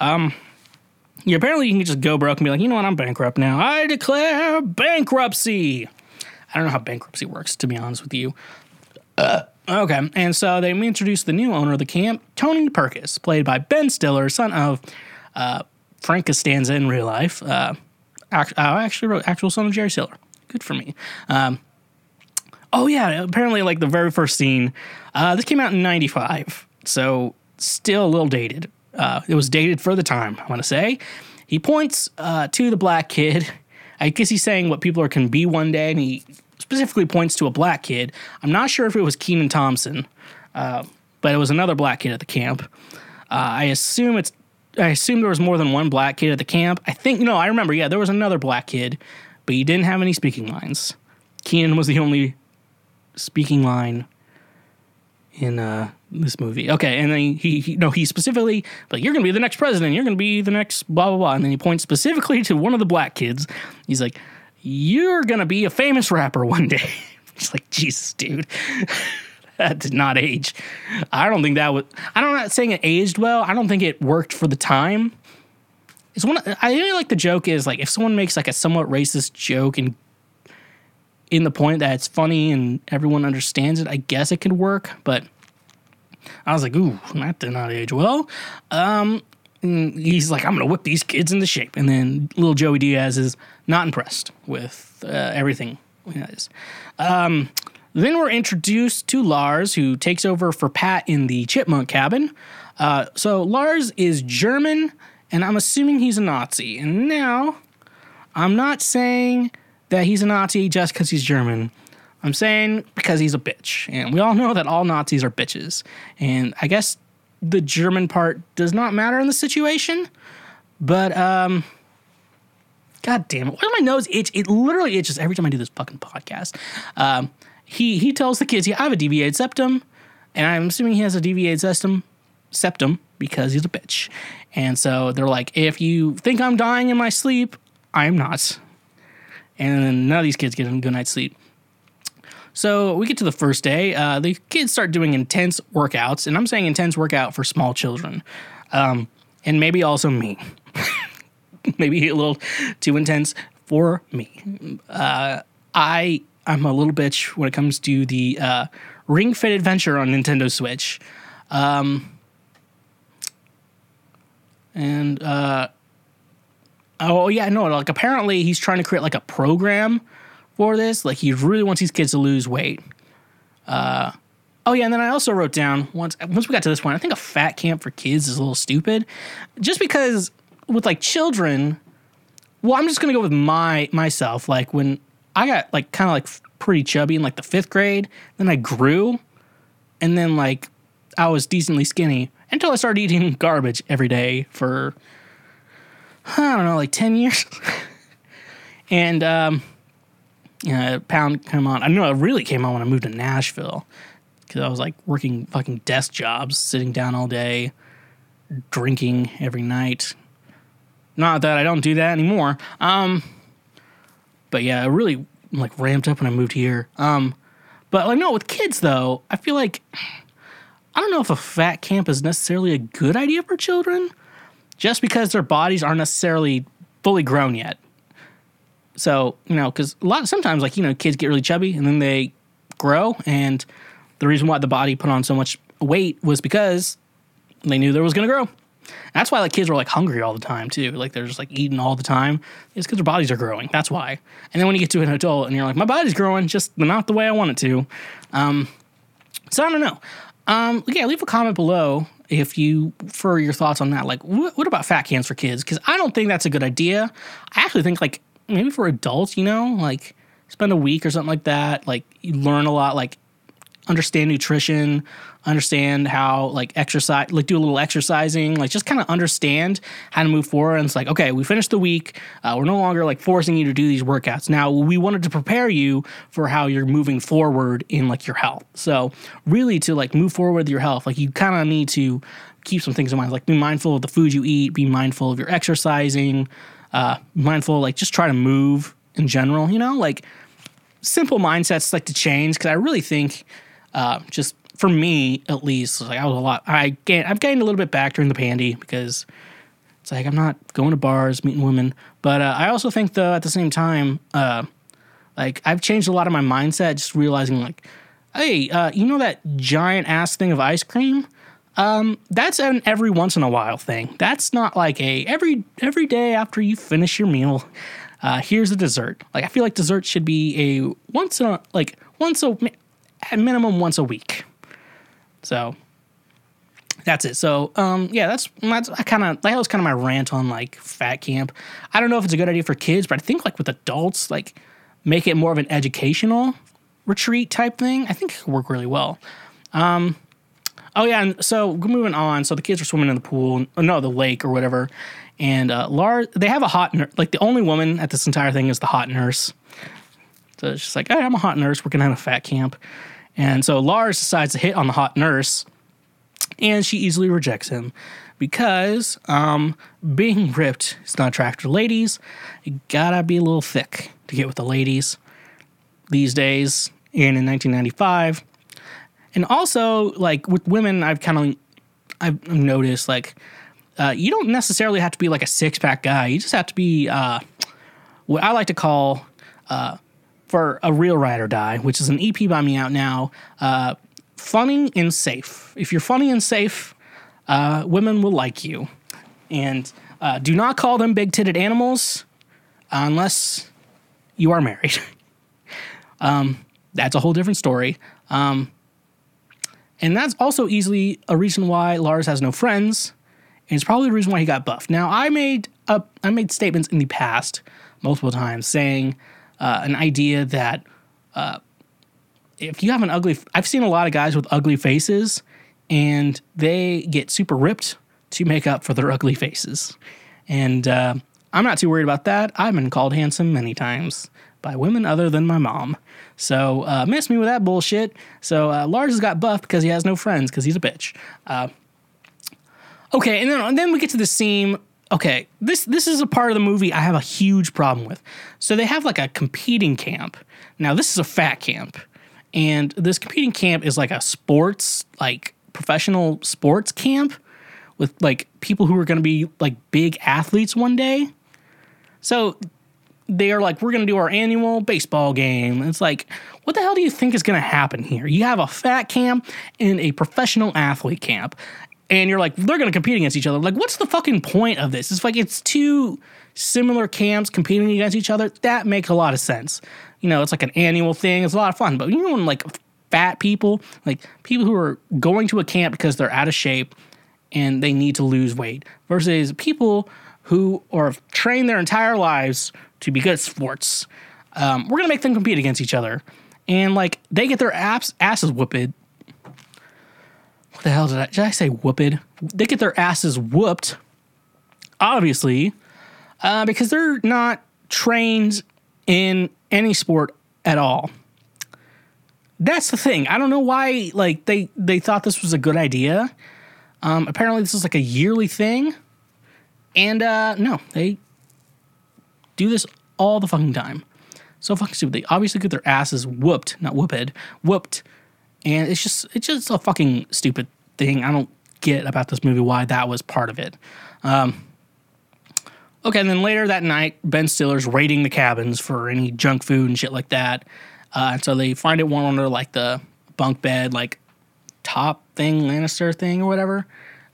Apparently you can just go broke and be like, you know what, I'm bankrupt now. I declare bankruptcy. I don't know how bankruptcy works, to be honest with you. Okay, and so they introduced the new owner of the camp, Tony Perkis, played by Ben Stiller, son of Frank Costanza in real life. I actually wrote actual son of Jerry Stiller. Good for me. Apparently, like, the very first scene, this came out in 95, so still a little dated. It was dated for the time, I want to say. He points to the black kid. I guess he's saying what people can be one day, and he specifically points to a black kid. I'm not sure if it was Kenan Thompson, but it was another black kid at the camp. I assume there was more than one black kid at the camp. There was another black kid, but he didn't have any speaking lines. Kenan was the only speaking line in this movie. Okay, and then he specifically, like, you're gonna be the next president, you're gonna be the next blah blah blah, and then he points specifically to one of the black kids. He's like, you're gonna be a famous rapper one day. It's like, Jesus, dude. That did not age. I'm not saying it aged well. I don't think it worked for the time. I really like the joke is, like, if someone makes, like, a somewhat racist joke and in the point that it's funny and everyone understands it, I guess it could work, but I was like, ooh, that did not age well. And he's like, I'm going to whip these kids into shape. And then little Joey Diaz is not impressed with everything. Then we're introduced to Lars, who takes over for Pat in the chipmunk cabin. So Lars is German, and I'm assuming he's a Nazi. And now, I'm not saying that he's a Nazi just because he's German. I'm saying because he's a bitch, and we all know that all Nazis are bitches, and I guess the German part does not matter in this situation, but god damn it, why does my nose itch? It literally itches every time I do this fucking podcast. He tells the kids, I have a deviated septum, and I'm assuming he has a deviated septum because he's a bitch, and so they're like, if you think I'm dying in my sleep, I am not. And then none of these kids get a good night's sleep. So we get to the first day. The kids start doing intense workouts, and I'm saying intense workout for small children, and maybe also me. Maybe a little too intense for me. I'm a little bitch when it comes to the Ring Fit Adventure on Nintendo Switch. Apparently he's trying to create, like, a program for this, like, he really wants these kids to lose weight. And then I also wrote down, once we got to this point, I think a fat camp for kids is a little stupid, just because with, like, children. Well, I'm just gonna go with myself. Like, when I got, like, kind of, like, pretty chubby in, like, the 5th grade, then I grew, and then, like, I was decently skinny until I started eating garbage every day for 10 years, and pound came on. I know it really came on when I moved to Nashville, because I was, like, working fucking desk jobs, sitting down all day, drinking every night. Not that I don't do that anymore. But yeah, it really, like, ramped up when I moved here. But like, no, with kids though, I feel like I don't know if a fat camp is necessarily a good idea for children, just because their bodies aren't necessarily fully grown yet. So, you know, because sometimes, like, you know, kids get really chubby and then they grow, and the reason why the body put on so much weight was because they knew there was going to grow. And that's why, like, kids were, like, hungry all the time, too. Like, they're just, like, eating all the time. It's because their bodies are growing. That's why. And then when you get to an adult and you're like, my body's growing, just not the way I want it to. So I don't know. Yeah, leave a comment below for your thoughts on that. Like, what about fat cans for kids? Because I don't think that's a good idea. I actually think, like, maybe for adults, you know, like, spend a week or something like that. Like, you learn a lot, like, understand nutrition, understand how, like, exercise, like, do a little exercising, like, just kind of understand how to move forward. And it's like, okay, we finished the week. We're no longer, like, forcing you to do these workouts. Now, we wanted to prepare you for how you're moving forward in, like, your health. So really, to, like, move forward with your health, like, you kind of need to keep some things in mind. Like, be mindful of the food you eat, be mindful of your exercising, mindful, like, just try to move in general, you know, like, simple mindsets, like, to change. Because I really think, just for me at least, like, I've gained a little bit back during the pandy, because it's like, I'm not going to bars, meeting women, but I also think, though, at the same time, like, I've changed a lot of my mindset, just realizing, like, hey, you know that giant ass thing of ice cream? That's an every once in a while thing. That's not like a every day after you finish your meal. Here's a dessert. Like, I feel like dessert should be at minimum once a week. So that's it. So yeah, that was kind of my rant on, like, fat camp. I don't know if it's a good idea for kids, but I think, like, with adults, like, make it more of an educational retreat type thing. I think it could work really well. Oh, yeah, and so moving on. So the kids are swimming in the pool, the lake or whatever, and they have a hot nurse. Like, the only woman at this entire thing is the hot nurse. So it's just like, hey, I'm a hot nurse working at a fat camp. And so Lars decides to hit on the hot nurse, and she easily rejects him because being ripped is not attractive to ladies. You gotta be a little thick to get with the ladies these days and in 1995. And also, like, with women, I've noticed, like, you don't necessarily have to be, like, a six-pack guy. You just have to be what I like to call, for a real ride or die, which is an EP by me out now, funny and safe. If you're funny and safe, women will like you. And do not call them big-titted animals unless you are married. That's a whole different story. And that's also easily a reason why Lars has no friends, and it's probably the reason why he got buffed. Now, I made statements in the past multiple times saying an idea that if you have an ugly... I've seen a lot of guys with ugly faces, and they get super ripped to make up for their ugly faces. And I'm not too worried about that. I've been called handsome many times by women other than my mom. So miss me with that bullshit. So Lars has got buffed because he has no friends, because he's a bitch. Okay, and then we get to the scene. Okay, this is a part of the movie I have a huge problem with. So they have, like, a competing camp. Now, this is a fat camp, and this competing camp is, like, a sports, like, professional sports camp with, like, people who are going to be, like, big athletes one day. So they are like, we're going to do our annual baseball game. It's like, what the hell do you think is going to happen here? You have a fat camp and a professional athlete camp, and you're like, they're going to compete against each other. Like, what's the fucking point of this? It's like, it's two similar camps competing against each other. That makes a lot of sense. You know, it's like an annual thing. It's a lot of fun. But you know, when, like, fat people, like, people who are going to a camp because they're out of shape and they need to lose weight, versus people who are trained their entire lives to be good at sports. We're going to make them compete against each other. And, like, they get their asses whooped. What the hell did I say whooped? They get their asses whooped, obviously, because they're not trained in any sport at all. That's the thing. I don't know why, like, they thought this was a good idea. Apparently this is, like, a yearly thing. And no, they do this all the fucking time. so fucking stupid. They obviously get their asses whooped, not whooped, whooped. And it's just a fucking stupid thing. I don't get about this movie why that was part of it. Okay, and then later that night, Ben Stiller's raiding the cabins for any junk food and shit like that. And so they find it one under, like, the bunk bed, like, top thing, Lannister thing or whatever.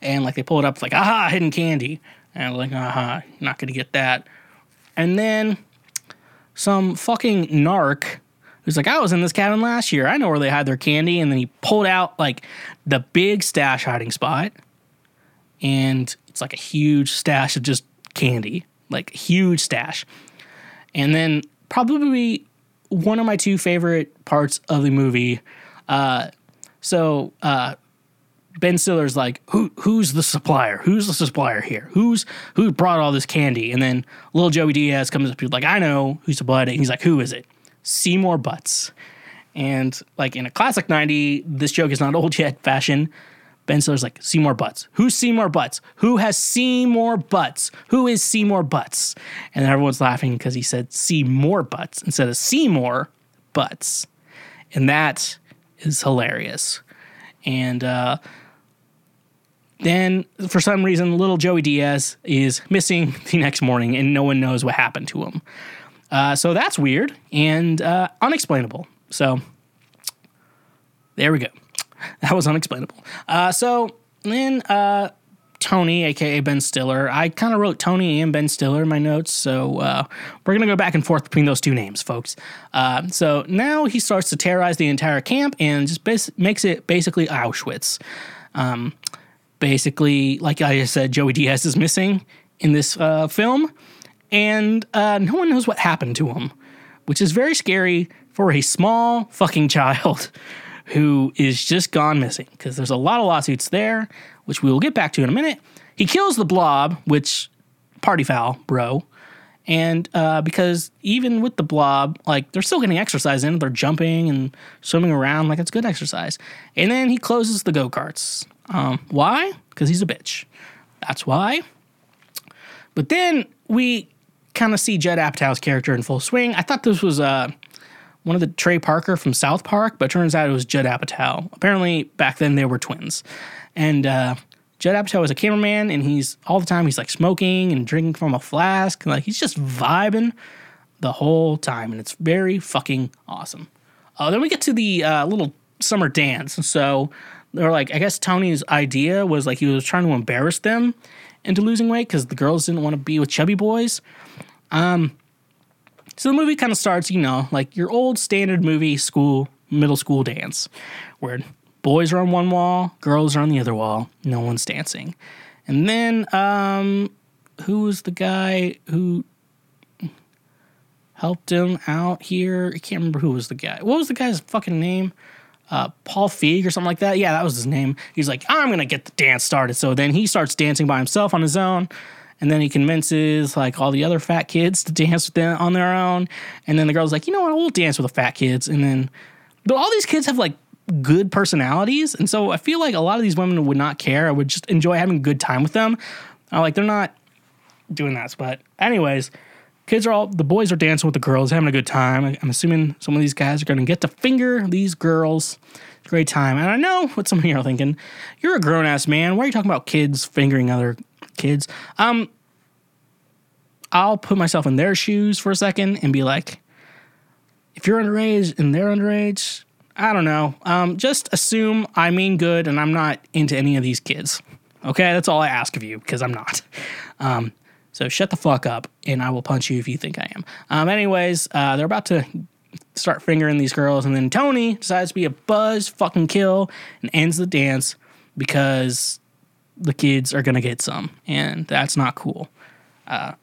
And, like, they pull it up, it's like, aha, hidden candy. And like, aha, not gonna get that. And then some fucking narc who's like, I was in this cabin last year. I know where they hide their candy. And then he pulled out, like, the big stash hiding spot. And it's, like, a huge stash of just candy. Like, huge stash. And then probably one of my two favorite parts of the movie. Ben Stiller's like, who's the supplier? Who's the supplier here? Who brought all this candy? And then little Joey Diaz comes up to like, I know who supplied it. And he's like, who is it? Seymour Butts. And like in a classic 90, this joke is not old yet fashion, Ben Stiller's like, Seymour Butts. Who's Seymour Butts? Who has Seymour Butts? Who is Seymour Butts? And everyone's laughing because he said Seymour Butts instead of Seymour Butts. And that is hilarious. And then, for some reason, little Joey Diaz is missing the next morning, and no one knows what happened to him. So that's weird and unexplainable. So there we go. That was unexplainable. So then Tony, a.k.a. Ben Stiller. I kind of wrote Tony and Ben Stiller in my notes, so we're going to go back and forth between those two names, folks. So now he starts to terrorize the entire camp and just makes it basically Auschwitz. Basically, like I said, Joey Diaz is missing in this film, and no one knows what happened to him, which is very scary for a small fucking child who is just gone missing, because there's a lot of lawsuits there, which we will get back to in a minute. He kills the blob, which, party foul, bro. And because even with the blob, like, they're still getting exercise in. They're jumping and swimming around. Like, it's good exercise. And then he closes the go-karts. Why? Because he's a bitch. That's why. But then we kind of see Judd Apatow's character in full swing. I thought this was one of the Trey Parker from South Park, but it turns out it was Judd Apatow. Apparently, back then, they were twins. And Judd Apatow is a cameraman, and he's all the time, he's like smoking and drinking from a flask. And, like, he's just vibing the whole time, and it's very fucking awesome. Then we get to the little summer dance. So they're like, I guess Tony's idea was like he was trying to embarrass them into losing weight because the girls didn't want to be with chubby boys. So the movie kind of starts, you know, like your old standard movie school, middle school dance where boys are on one wall, girls are on the other wall, no one's dancing. And then who was the guy who helped him out here? I can't remember who was the guy. What was the guy's fucking name? Paul Feig or something like that. Yeah, that was his name. He's like, I'm going to get the dance started. So then he starts dancing by himself on his own. And then he convinces like all the other fat kids to dance with them on their own. And then the girl's like, you know what? We'll dance with the fat kids. And then but all these kids have like good personalities. And so I feel like a lot of these women would not care. I would just enjoy having a good time with them. I'm like, they're not doing that. But anyways, the boys are dancing with the girls, having a good time. I'm assuming some of these guys are going to get to finger these girls. It's a great time. And I know what some of you are thinking. You're a grown-ass man. Why are you talking about kids fingering other kids? I'll put myself in their shoes for a second and be like, if you're underage and they're underage, I don't know. Just assume I mean good and I'm not into any of these kids. Okay? That's all I ask of you because I'm not. So shut the fuck up, and I will punch you if you think I am. Anyways, they're about to start fingering these girls, and then Tony decides to be a buzz fucking kill and ends the dance because the kids are going to get some, and that's not cool.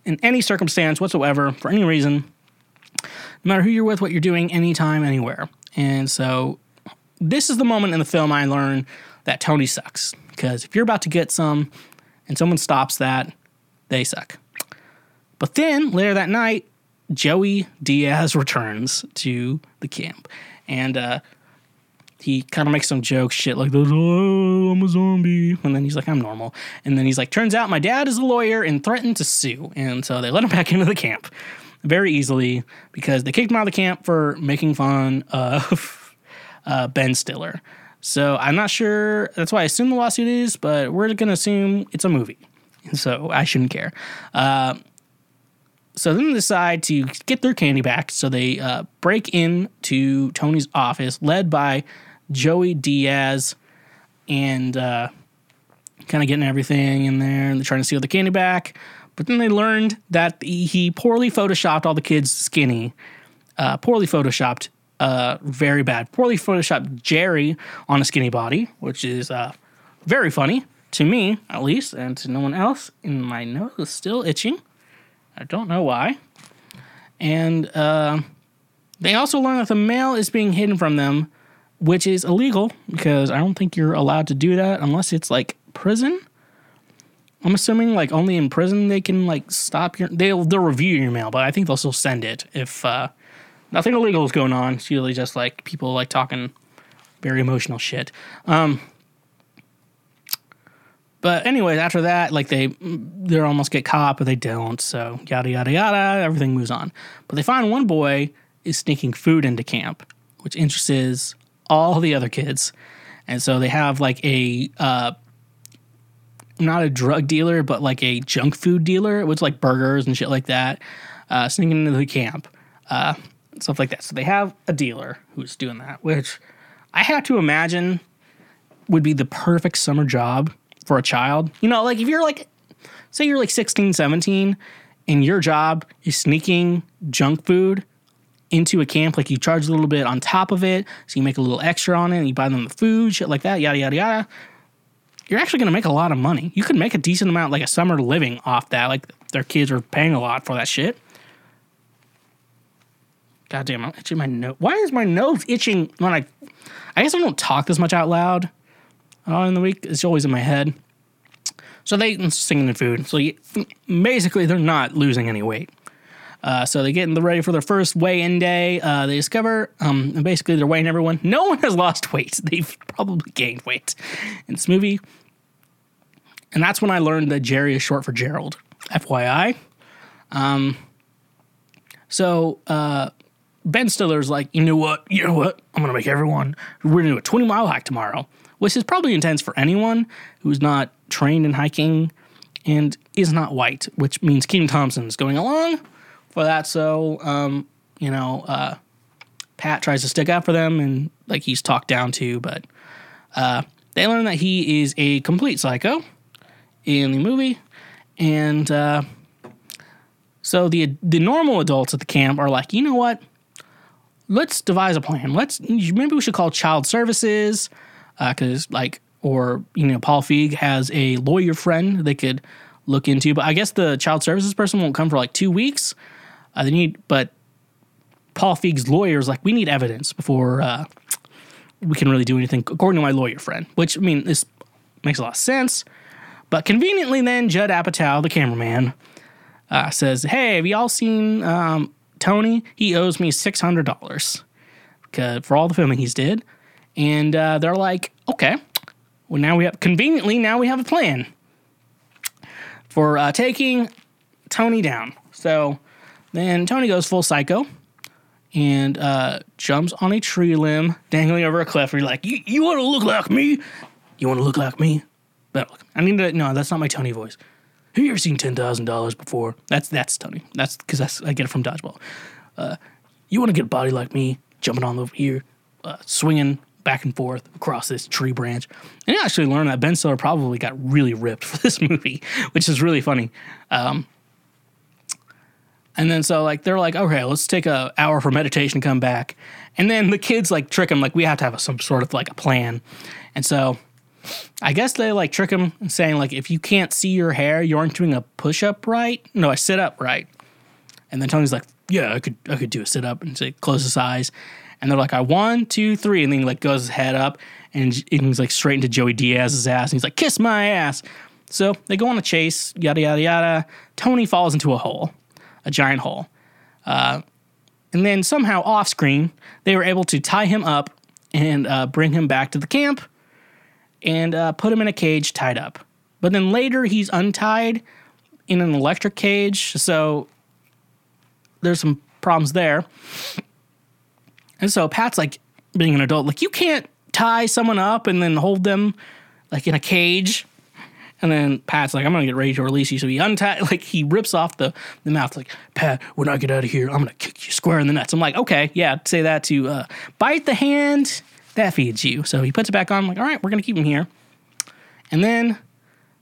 In any circumstance whatsoever, for any reason, no matter who you're with, what you're doing, anytime, anywhere. And so this is the moment in the film I learn that Tony sucks, because if you're about to get some and someone stops that, they suck. But then, later that night, Joey Diaz returns to the camp. And he kind of makes some joke shit like, oh, I'm a zombie. And then he's like, I'm normal. And then he's like, turns out my dad is a lawyer and threatened to sue. And so they let him back into the camp. very easily because they kicked him out of the camp for making fun of Ben Stiller. So I'm not sure. That's why I assume the lawsuit is, but we're going to assume it's a movie. So I shouldn't care. So then they decide to get their candy back. So they break into Tony's office, led by Joey Diaz, and kind of getting everything in there. And they're trying to steal the candy back. But then they learned that he poorly photoshopped all the kids skinny. Poorly photoshopped. Very bad. Poorly photoshopped Jerry on a skinny body, which is very funny to me, at least, and to no one else. And my nose is still itching. I don't know why. And they also learned that the mail is being hidden from them, which is illegal because I don't think you're allowed to do that unless it's like prison. I'm assuming like only in prison they can like stop your... They'll review your mail, but I think they'll still send it if... Nothing illegal is going on. It's usually just like people like talking very emotional shit. But anyways, after that, like they almost get caught, but they don't. So yada, yada, yada. Everything moves on. But they find one boy is sneaking food into camp, which interests all the other kids. And so they have like a, not a drug dealer, but like a junk food dealer, which like burgers and shit like that, sneaking into the camp. Stuff like that. So they have a dealer who's doing that, which I have to imagine would be the perfect summer job for a child. You know, like if you're like, say you're like 16, 17, and your job is sneaking junk food into a camp, like you charge a little bit on top of it, so you make a little extra on it, and you buy them the food, shit like that, yada, yada, yada. You're actually going to make a lot of money. You could make a decent amount, like a summer living off that. Like their kids are paying a lot for that shit. God damn, I'm itching my nose. Why is my nose itching when I guess I don't talk this much out loud in the week. It's always in my head. So they're singing the food. So basically, they're not losing any weight. So they're getting ready for their first weigh-in day. They discover, and basically they're weighing everyone. No one has lost weight. They've probably gained weight in this movie. And that's when I learned that Jerry is short for Gerald. FYI. Ben Stiller's like, you know what, I'm going to make everyone, we're going to do a 20-mile hike tomorrow, which is probably intense for anyone who's not trained in hiking and is not white, which means Kenan Thompson's going along for that. So, Pat tries to stick up for them and, like, he's talked down to, but they learn that he is a complete psycho in the movie, and so the normal adults at the camp are like, you know what? Let's devise a plan. Maybe we should call child services, because Paul Feig has a lawyer friend they could look into. But I guess the child services person won't come for like 2 weeks. But Paul Feig's lawyer is like, we need evidence before we can really do anything, according to my lawyer friend. Which, I mean, this makes a lot of sense. But conveniently, then Judd Apatow, the cameraman, says, hey, have y'all seen Tony? He owes me $600 for all the filming he's did. And they're like, okay, well, now we have a plan for taking Tony down. So then Tony goes full psycho and jumps on a tree limb, dangling over a cliff. Where you're like, you want to look like me? You want to look like me? But no, that's not my Tony voice. Have you ever seen $10,000 before? That's Tony. That's because I get it from Dodgeball. You want to get a body like me, jumping on over here, swinging back and forth across this tree branch. And I actually learned that Ben Stiller probably got really ripped for this movie, which is really funny. And then so like they're like, okay, let's take an hour for meditation, come back. And then the kids like trick him, like we have to have some sort of like a plan. And so I guess they, like, trick him saying, like, if you can't see your hair, you aren't doing a push-up right. No, a sit-up right. And then Tony's like, yeah, I could do a sit-up. And so close his eyes. And they're like, I 1, 2, 3. And then he, like, goes his head up. And he's, like, straight into Joey Diaz's ass. And he's like, kiss my ass. So they go on a chase, yada, yada, yada. Tony falls into a hole, a giant hole. And then somehow off-screen, they were able to tie him up and bring him back to the camp. And put him in a cage tied up. But then later he's untied in an electric cage. So there's some problems there. And so Pat's like, being an adult, like, you can't tie someone up and then hold them like in a cage. And then Pat's like, I'm gonna get ready to release you. So he he rips off the mouth. Like, Pat, when I get out of here, I'm gonna kick you square in the nuts. I'm like, okay, yeah, say that to bite the hand that feeds you. So he puts it back on. I'm like, all right, we're gonna keep him here. And then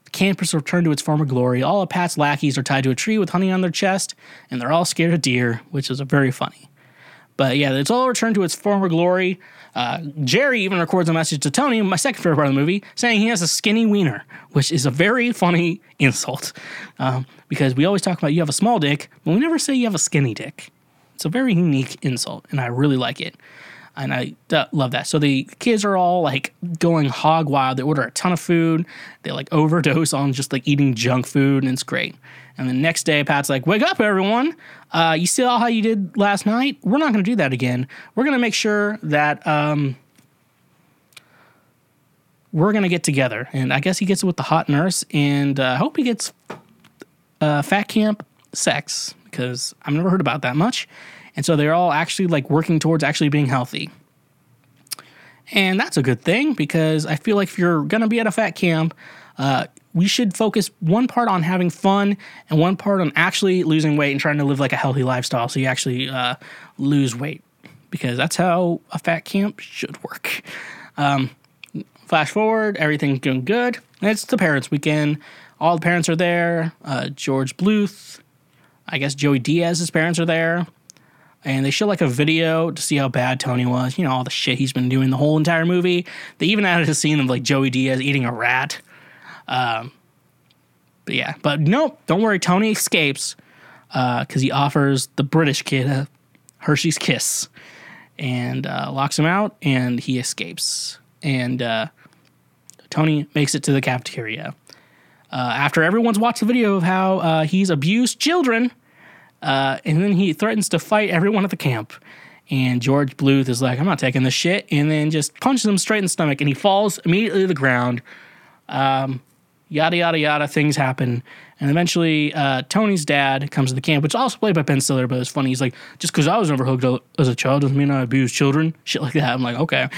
the campus return to its former glory. All of Pat's lackeys are tied to a tree with honey on their chest, and they're all scared of deer, which is very funny. But yeah, it's all returned to its former glory. Jerry even records a message to Tony, my second favorite part of the movie, saying he has a skinny wiener, which is a very funny insult. Because we always talk about you have a small dick, but we never say you have a skinny dick. It's a very unique insult, and I really like it. And I love that. So the kids are all like going hog wild. They order a ton of food. They like overdose on just like eating junk food, and it's great. And the next day, Pat's like, wake up, everyone. You saw how you did last night? We're not going to do that again. We're going to make sure that we're going to get together. And I guess he gets it with the hot nurse. And I hope he gets fat camp sex, because I've never heard about that much. And so they're all actually like working towards actually being healthy. And that's a good thing, because I feel like if you're going to be at a fat camp, we should focus one part on having fun and one part on actually losing weight and trying to live like a healthy lifestyle so you actually lose weight, because that's how a fat camp should work. Flash forward, everything's going good. And it's the parents' weekend. All the parents are there. George Bluth, I guess Joey Diaz's parents are there. And they show, like, a video to see how bad Tony was. You know, all the shit he's been doing the whole entire movie. They even added a scene of, like, Joey Diaz eating a rat. But, yeah. But, nope. Don't worry. Tony escapes because he offers the British kid a Hershey's Kiss. And locks him out, and he escapes. And Tony makes it to the cafeteria. After everyone's watched the video of how he's abused children... and then he threatens to fight everyone at the camp. And George Bluth is like, I'm not taking this shit. And then just punches him straight in the stomach. And he falls immediately to the ground. Yada, yada, yada. Things happen. And eventually Tony's dad comes to the camp, which is also played by Ben Stiller. But it's funny. He's like, just because I was never hooked as a child doesn't mean I abuse children. Shit like that. I'm like, okay.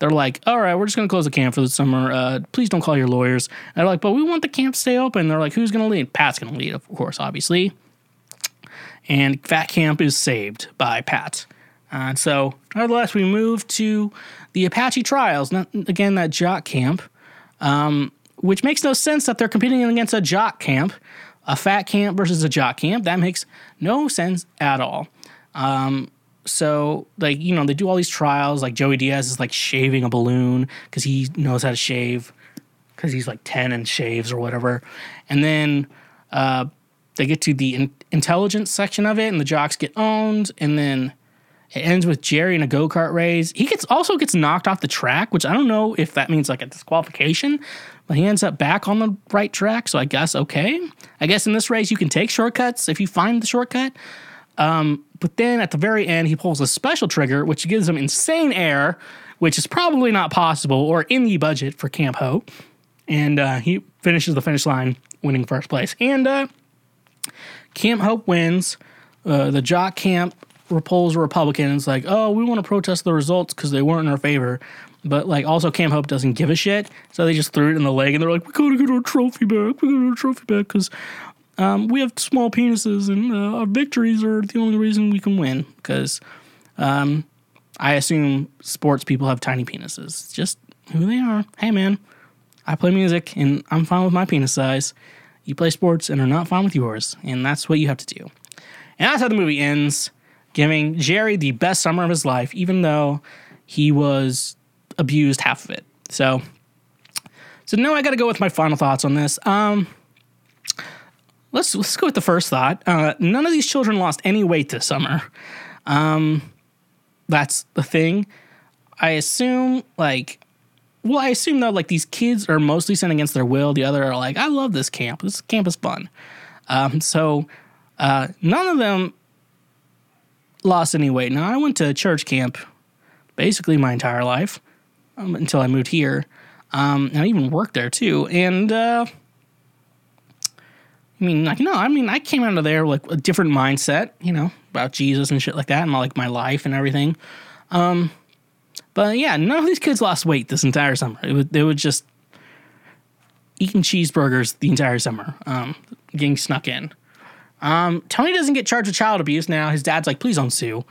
They're like, all right, we're just going to close the camp for the summer. Please don't call your lawyers. And they're like, but we want the camp to stay open. And they're like, who's going to lead? Pat's going to lead, of course, obviously. And Fat Camp is saved by Pat. And so, nevertheless, we move to the Apache Trials. Not, again, that jock camp. Which makes no sense that they're competing against a jock camp. A fat camp versus a jock camp. That makes no sense at all. So, like, you know, they do all these trials. Like, Joey Diaz is, like, shaving a balloon. Because he knows how to shave. Because he's, like, 10 and shaves or whatever. And then... they get to the intelligence section of it, and the jocks get owned, and then it ends with Jerry in a go-kart race. He also gets knocked off the track, which I don't know if that means, like, a disqualification, but he ends up back on the right track, so I guess okay. I guess in this race you can take shortcuts if you find the shortcut, but then at the very end he pulls a special trigger, which gives him insane air, which is probably not possible or in the budget for Camp Ho, and he finishes the finish line winning first place, and Camp Hope wins. The jock camp repulls Republicans. Like, oh, we want to protest the results because they weren't in our favor. But, like, also Camp Hope doesn't give a shit. So they just threw it in the lake, and they're like, we got to get our trophy back. We got our trophy back because we have small penises, and our victories are the only reason we can win. Because I assume sports people have tiny penises. It's just who they are. Hey, man, I play music, and I'm fine with my penis size. You play sports and are not fine with yours, and that's what you have to do. And that's how the movie ends, giving Jerry the best summer of his life, even though he was abused half of it. So now I got to go with my final thoughts on this. Let's go with the first thought. None of these children lost any weight this summer. That's the thing. I assume, though, like, these kids are mostly sent against their will. The other are like, I love this camp. This camp is fun. So none of them lost any weight. Now, I went to church camp basically my entire life until I moved here. And I even worked there, too. And, I mean, like, no, I mean, I came out of there like a different mindset, you know, about Jesus and shit like that, and like my life and everything. But yeah, none of these kids lost weight this entire summer. They were just eating cheeseburgers the entire summer, getting snuck in. Tony doesn't get charged with child abuse now. His dad's like, please don't sue.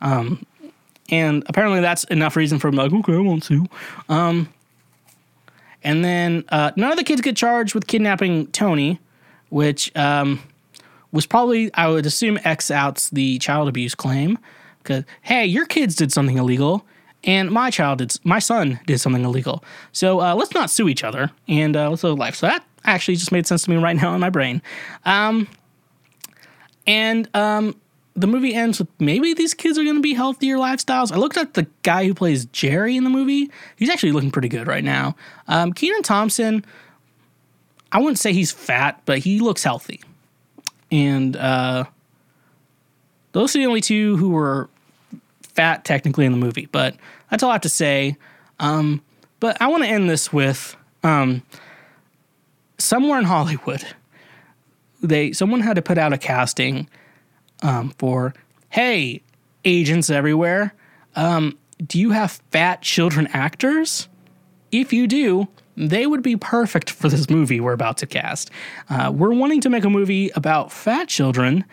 And apparently that's enough reason for him, like, okay, I won't sue. And then none of the kids get charged with kidnapping Tony, which was probably, I would assume, X outs the child abuse claim. Because, hey, your kids did something illegal, and my son did something illegal. So let's not sue each other, and let's live life. So that actually just made sense to me right now in my brain. The movie ends with maybe these kids are going to be healthier lifestyles. I looked at the guy who plays Jerry in the movie. He's actually looking pretty good right now. Kenan Thompson, I wouldn't say he's fat, but he looks healthy. And those are the only two who were fat technically in the movie. But that's all I have to say. But I want to end this with somewhere in Hollywood, someone had to put out a casting for, hey, agents everywhere, do you have fat children actors? If you do, they would be perfect for this movie we're about to cast. We're wanting to make a movie about fat children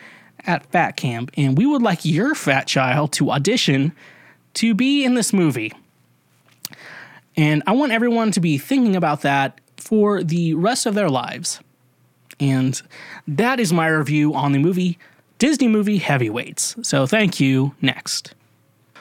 at Fat Camp, and we would like your fat child to audition to be in this movie. And I want everyone to be thinking about that for the rest of their lives. And that is my review on the Disney movie Heavyweights. So thank you. Next.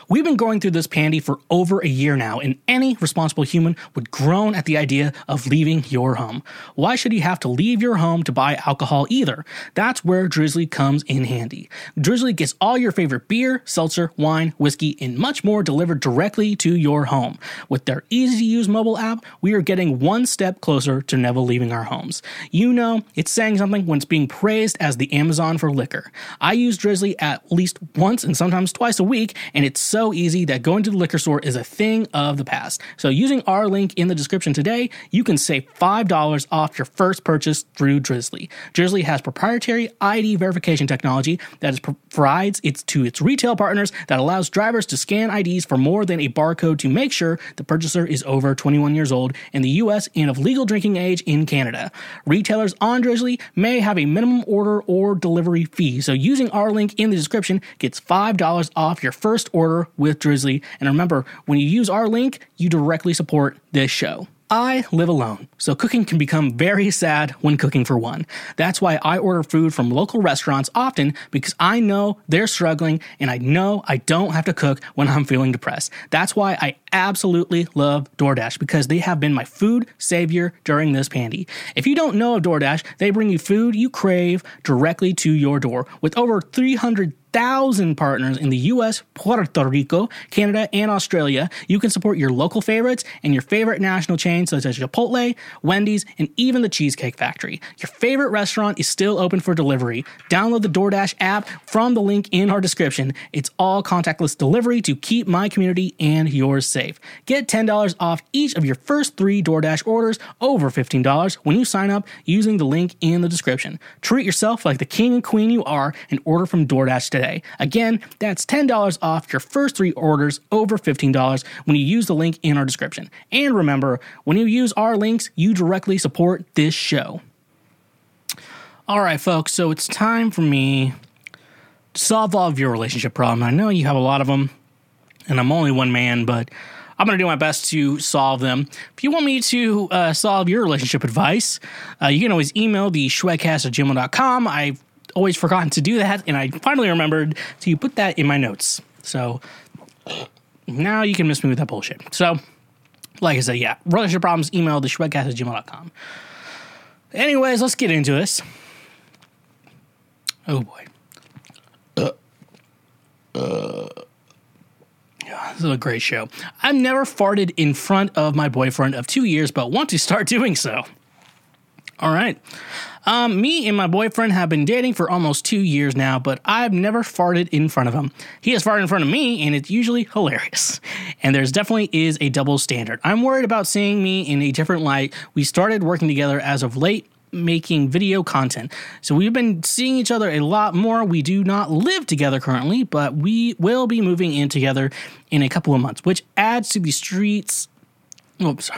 We've been going through this pandy for over a year now, and any responsible human would groan at the idea of leaving your home. Why should you have to leave your home to buy alcohol either? That's where Drizzly comes in handy. Drizzly gets all your favorite beer, seltzer, wine, whiskey, and much more delivered directly to your home. With their easy-to-use mobile app, we are getting one step closer to never leaving our homes. You know, it's saying something when it's being praised as the Amazon for liquor. I use Drizzly at least once and sometimes twice a week, and it's so easy that going to the liquor store is a thing of the past. So using our link in the description today, you can save $5 off your first purchase through Drizzly. Drizzly has proprietary ID verification technology that provides it to its retail partners that allows drivers to scan IDs for more than a barcode to make sure the purchaser is over 21 years old in the US and of legal drinking age in Canada. Retailers on Drizzly may have a minimum order or delivery fee. So using our link in the description gets $5 off your first order with Drizzly. And remember, when you use our link, you directly support this show. I live alone, so cooking can become very sad when cooking for one. That's why I order food from local restaurants often, because I know they're struggling and I know I don't have to cook when I'm feeling depressed. That's why I absolutely love DoorDash, because they have been my food savior during this pandy. If you don't know of DoorDash, they bring you food you crave directly to your door. With over 300,000 partners in the US, Puerto Rico, Canada, and Australia, you can support your local favorites and your favorite national chains such as Chipotle, Wendy's, and even the Cheesecake Factory. Your favorite restaurant is still open for delivery. Download the DoorDash app from the link in our description. It's all contactless delivery to keep my community and yours safe. Get $10 off each of your first 3 DoorDash orders over $15 when you sign up using the link in the description. Treat yourself like the king and queen you are and order from DoorDash today. Again, that's $10 off your first 3 orders over $15 when you use the link in our description. And remember, when you use our links, you directly support this show. All right, folks, so it's time for me to solve all of your relationship problems. I know you have a lot of them, and I'm only one man, but I'm going to do my best to solve them. If you want me to solve your relationship advice, you can always email the schwagcast@gmail.com. I've always forgotten to do that, and I finally remembered to put that in my notes. So now you can miss me with that bullshit. So, like I said, yeah, relationship problems, email the schwagcast@gmail.com. Anyways, let's get into this. Oh boy. Yeah, this is a great show. I've never farted in front of my boyfriend of 2 years, but want to start doing so. All right. Me and my boyfriend have been dating for almost 2 years now, but I've never farted in front of him. He has farted in front of me, and it's usually hilarious. And there's definitely is a double standard. I'm worried about seeing me in a different light. We started working together as of late making video content. So we've been seeing each other a lot more. We do not live together currently, but we will be moving in together in a couple of months, which adds to the streets. Oops,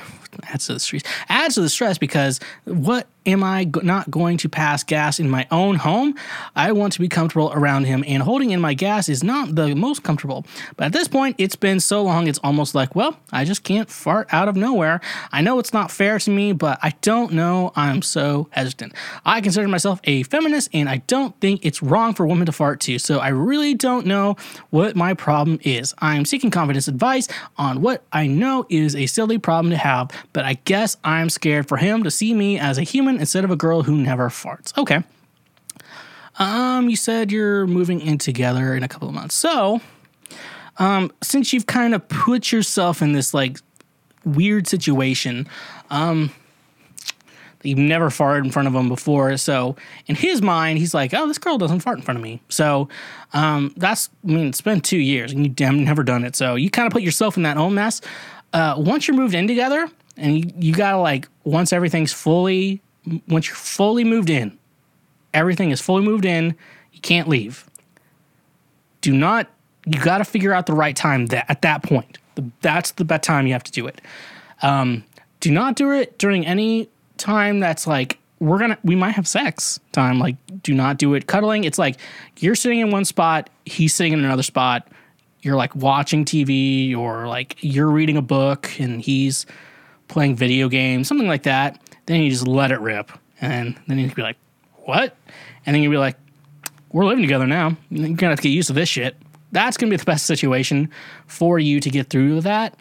adds to the streets, adds to the stress, because what am I not going to pass gas in my own home? I want to be comfortable around him, and holding in my gas is not the most comfortable. But at this point, it's been so long, it's almost like, well, I just can't fart out of nowhere. I know it's not fair to me, but I don't know. I'm so hesitant. I consider myself a feminist, and I don't think it's wrong for women to fart too, so I really don't know what my problem is. I'm seeking confidence advice on what I know is a silly problem to have, but I guess I'm scared for him to see me as a human instead of a girl who never farts. Okay. You said you're moving in together in a couple of months. So, since you've kind of put yourself in this like weird situation, you've never farted in front of him before. So in his mind, he's like, oh, this girl doesn't fart in front of me. So, it's been 2 years and you damn never done it. So you kind of put yourself in that own mess. Once you're moved in together and you gotta like, once you're fully moved in, everything is fully moved in, you can't leave. You got to figure out the right time at that point. That's the best time you have to do it. Do not do it during any time that's like, we might have sex time. Like, do not do it cuddling. It's like, you're sitting in one spot, he's sitting in another spot. You're like watching TV, or like you're reading a book and he's playing video games, something like that. Then you just let it rip, and then you'd be like, what? And then you'd be like, we're living together now. You're going to have to get used to this shit. That's going to be the best situation for you to get through that.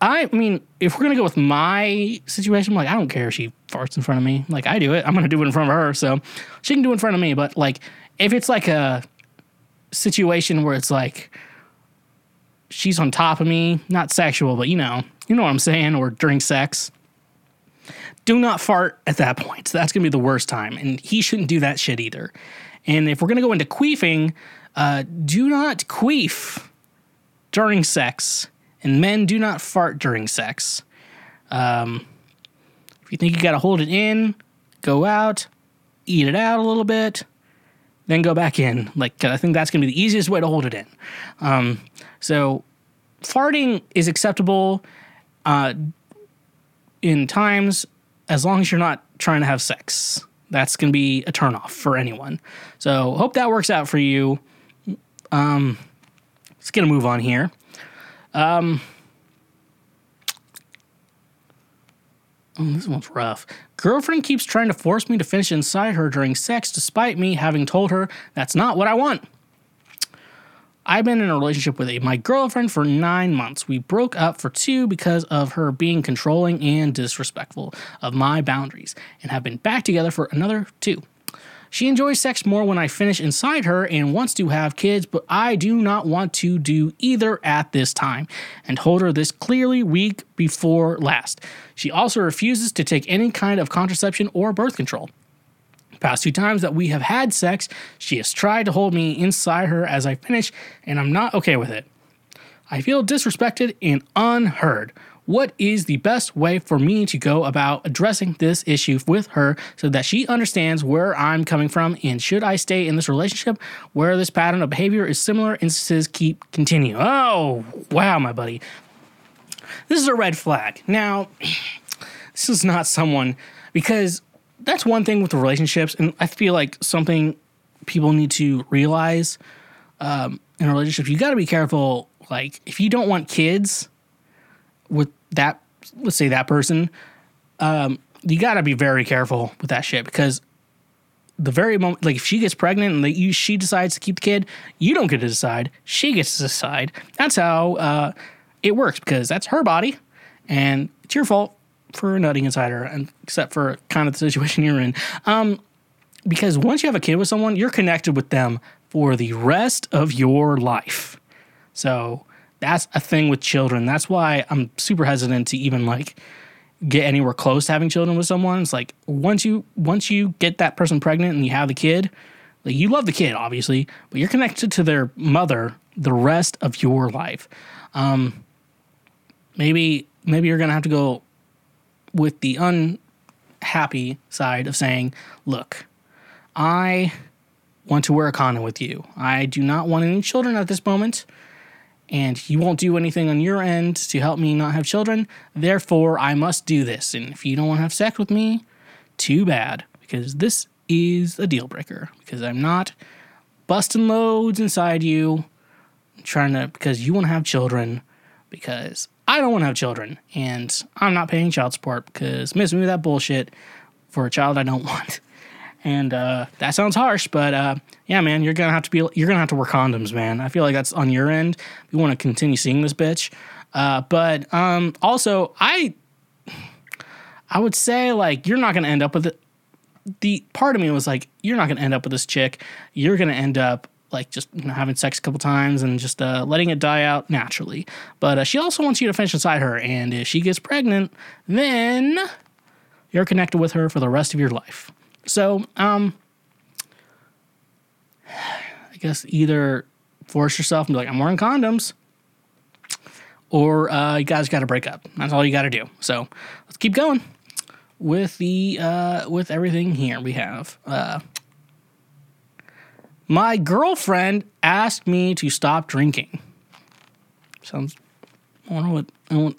I mean, if we're going to go with my situation, I'm like, I don't care if she farts in front of me. Like, I do it. I'm going to do it in front of her, so she can do it in front of me. But, like, if it's like a situation where it's like she's on top of me, not sexual, but, you know what I'm saying, or during sex, do not fart at that point. That's going to be the worst time, and he shouldn't do that shit either. And if we're going to go into queefing, do not queef during sex, and men, do not fart during sex. If you think you got to hold it in, go out, eat it out a little bit, then go back in. Like, I think that's going to be the easiest way to hold it in. So farting is acceptable in times, as long as you're not trying to have sex. That's going to be a turnoff for anyone. So hope that works out for you. Let's get a move on here. This one's rough. Girlfriend keeps trying to force me to finish inside her during sex, despite me having told her that's not what I want. I've been in a relationship with my girlfriend for 9 months. We broke up for 2 because of her being controlling and disrespectful of my boundaries, and have been back together for another 2. She enjoys sex more when I finish inside her and wants to have kids, but I do not want to do either at this time, and told her this clearly week before last. She also refuses to take any kind of contraception or birth control. Past 2 times that we have had sex, she has tried to hold me inside her as I finish, and I'm not okay with it. I feel disrespected and unheard. What is the best way for me to go about addressing this issue with her so that she understands where I'm coming from, and should I stay in this relationship where this pattern of behavior is similar instances continue? Oh, wow, my buddy. This is a red flag. Now, this is not someone, because that's one thing with the relationships, and I feel like something people need to realize in a relationship. You got to be careful. Like, if you don't want kids with that, let's say that person, you got to be very careful with that shit, because the very moment, like, if she gets pregnant and she decides to keep the kid, you don't get to decide. She gets to decide. That's how it works, because that's her body, and it's your fault for nutting inside her, and except for kind of the situation you're in. Because once you have a kid with someone, you're connected with them for the rest of your life. So that's a thing with children. That's why I'm super hesitant to even like get anywhere close to having children with someone. It's like once you get that person pregnant and you have the kid, like, you love the kid obviously, but you're connected to their mother the rest of your life. Maybe you're gonna have to go with the happy side of saying, look, I want to wear a condom with you. I do not want any children at this moment, and you won't do anything on your end to help me not have children. Therefore, I must do this. And if you don't want to have sex with me, too bad, because this is a deal breaker, because I'm not busting loads inside you because you want to have children, because I don't want to have children, and I'm not paying child support because miss me with that bullshit for a child I don't want. And that sounds harsh, but yeah, man, you're gonna have to wear condoms, man. I feel like that's on your end. We want to continue seeing this bitch, but also I would say, like, you're not gonna end up with it. The part of me was like, you're not gonna end up with this chick. You're gonna end up like just having sex a couple times and just letting it die out naturally. But she also wants you to finish inside her, and if she gets pregnant, then you're connected with her for the rest of your life. So, I guess either force yourself and be like, I'm wearing condoms, or you guys got to break up. That's all you got to do. So let's keep going with the with everything here we have. My girlfriend asked me to stop drinking. Sounds. I wonder what.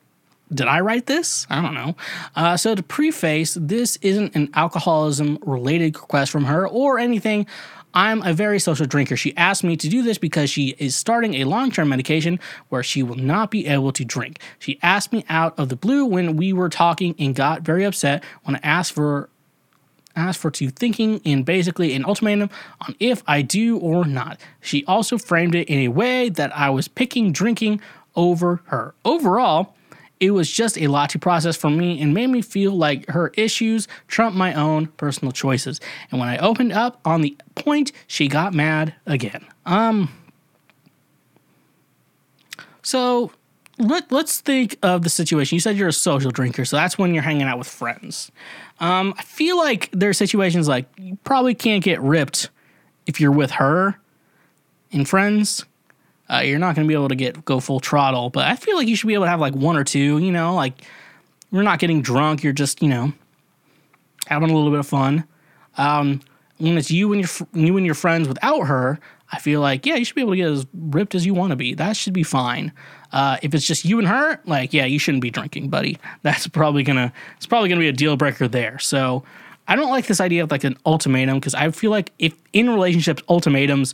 Did I write this? I don't know. So to preface, this isn't an alcoholism-related request from her or anything. I'm a very social drinker. She asked me to do this because she is starting a long-term medication where she will not be able to drink. She asked me out of the blue when we were talking and got very upset when I asked for to thinking in basically an ultimatum on if I do or not. She also framed it in a way that I was picking drinking over her. Overall, it was just a lot to process for me and made me feel like her issues trumped my own personal choices. And when I opened up on the point, she got mad again. So let's think of the situation. You said you're a social drinker, so that's when you're hanging out with friends. I feel like there are situations like you probably can't get ripped if you're with her and friends. You're not going to be able to go full throttle, but I feel like you should be able to have, like, one or two, you know, like, you're not getting drunk, you're just, you know, having a little bit of fun. When it's you and your friends without her, I feel like, yeah, you should be able to get as ripped as you want to be. That should be fine. If it's just you and her, like, yeah, you shouldn't be drinking, buddy. That's probably it's probably gonna be a deal breaker there. So I don't like this idea of, like, an ultimatum, because I feel like if in relationships, ultimatums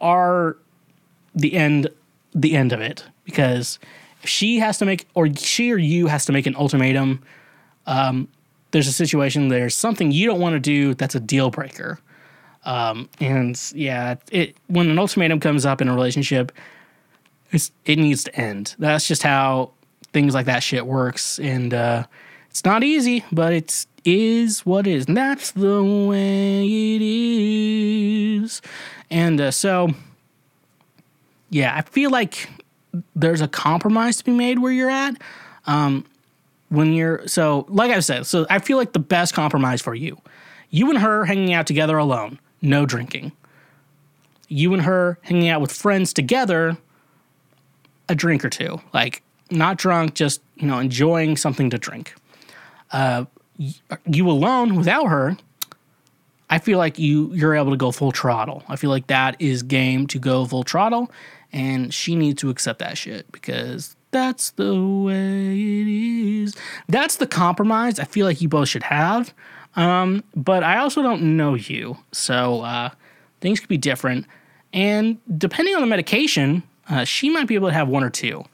are the end of it, because if she or you has to make an ultimatum, there's a situation, there's something you don't want to do that's a deal breaker, and yeah, when an ultimatum comes up in a relationship, it needs to end. That's just how things like that shit works, and it's not easy, but it is what it is, and that's the way it is. And so yeah, I feel like there's a compromise to be made where you're at. Like I said, so I feel like the best compromise for you and her hanging out together alone, no drinking. You and her hanging out with friends together, a drink or two, like, not drunk, just, you know, enjoying something to drink. You alone without her, I feel like you're able to go full throttle. I feel like that is game to go full throttle, and she needs to accept that shit, because that's the way it is. That's the compromise I feel like you both should have. But I also don't know you, so things could be different. And depending on the medication, she might be able to have one or two.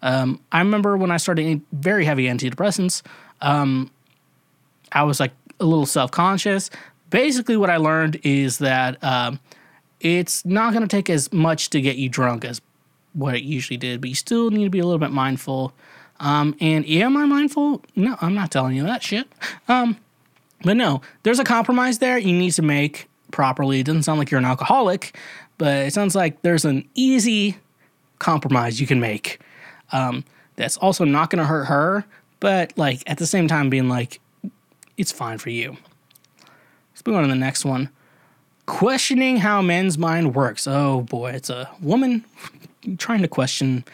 I remember when I started very heavy antidepressants, I was, like, a little self-conscious. Basically, what I learned is that it's not going to take as much to get you drunk as what it usually did, but you still need to be a little bit mindful. And am I mindful? No, I'm not telling you that shit. But no, there's a compromise there you need to make properly. It doesn't sound like you're an alcoholic, but it sounds like there's an easy compromise you can make. That's also not going to hurt her, but, like, at the same time being like, it's fine for you. Let's move on to the next one. Questioning how men's mind works. Oh, boy. It's a woman trying to question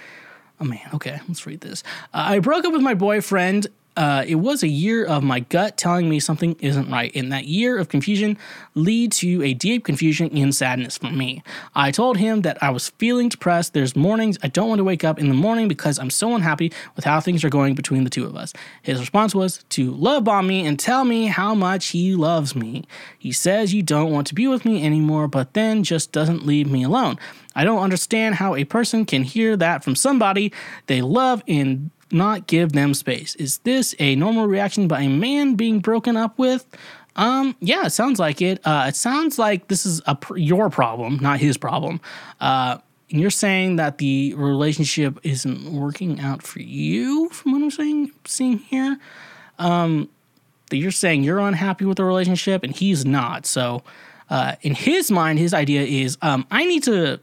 a man. Okay, let's read this. I broke up with my boyfriend It was a year of my gut telling me something isn't right, and that year of confusion lead to a deep confusion and sadness for me. I told him that I was feeling depressed. There's mornings I don't want to wake up in the morning because I'm so unhappy with how things are going between the two of us. His response was to love bomb me and tell me how much he loves me. He says you don't want to be with me anymore, but then just doesn't leave me alone. I don't understand how a person can hear that from somebody they love and not give them space. Is this a normal reaction by a man being broken up with? Yeah, it sounds like it. It sounds like this is your problem, not his problem. And you're saying that the relationship isn't working out for you, from what I'm seeing here. That you're saying you're unhappy with the relationship and he's not. So in his mind, his idea is I need to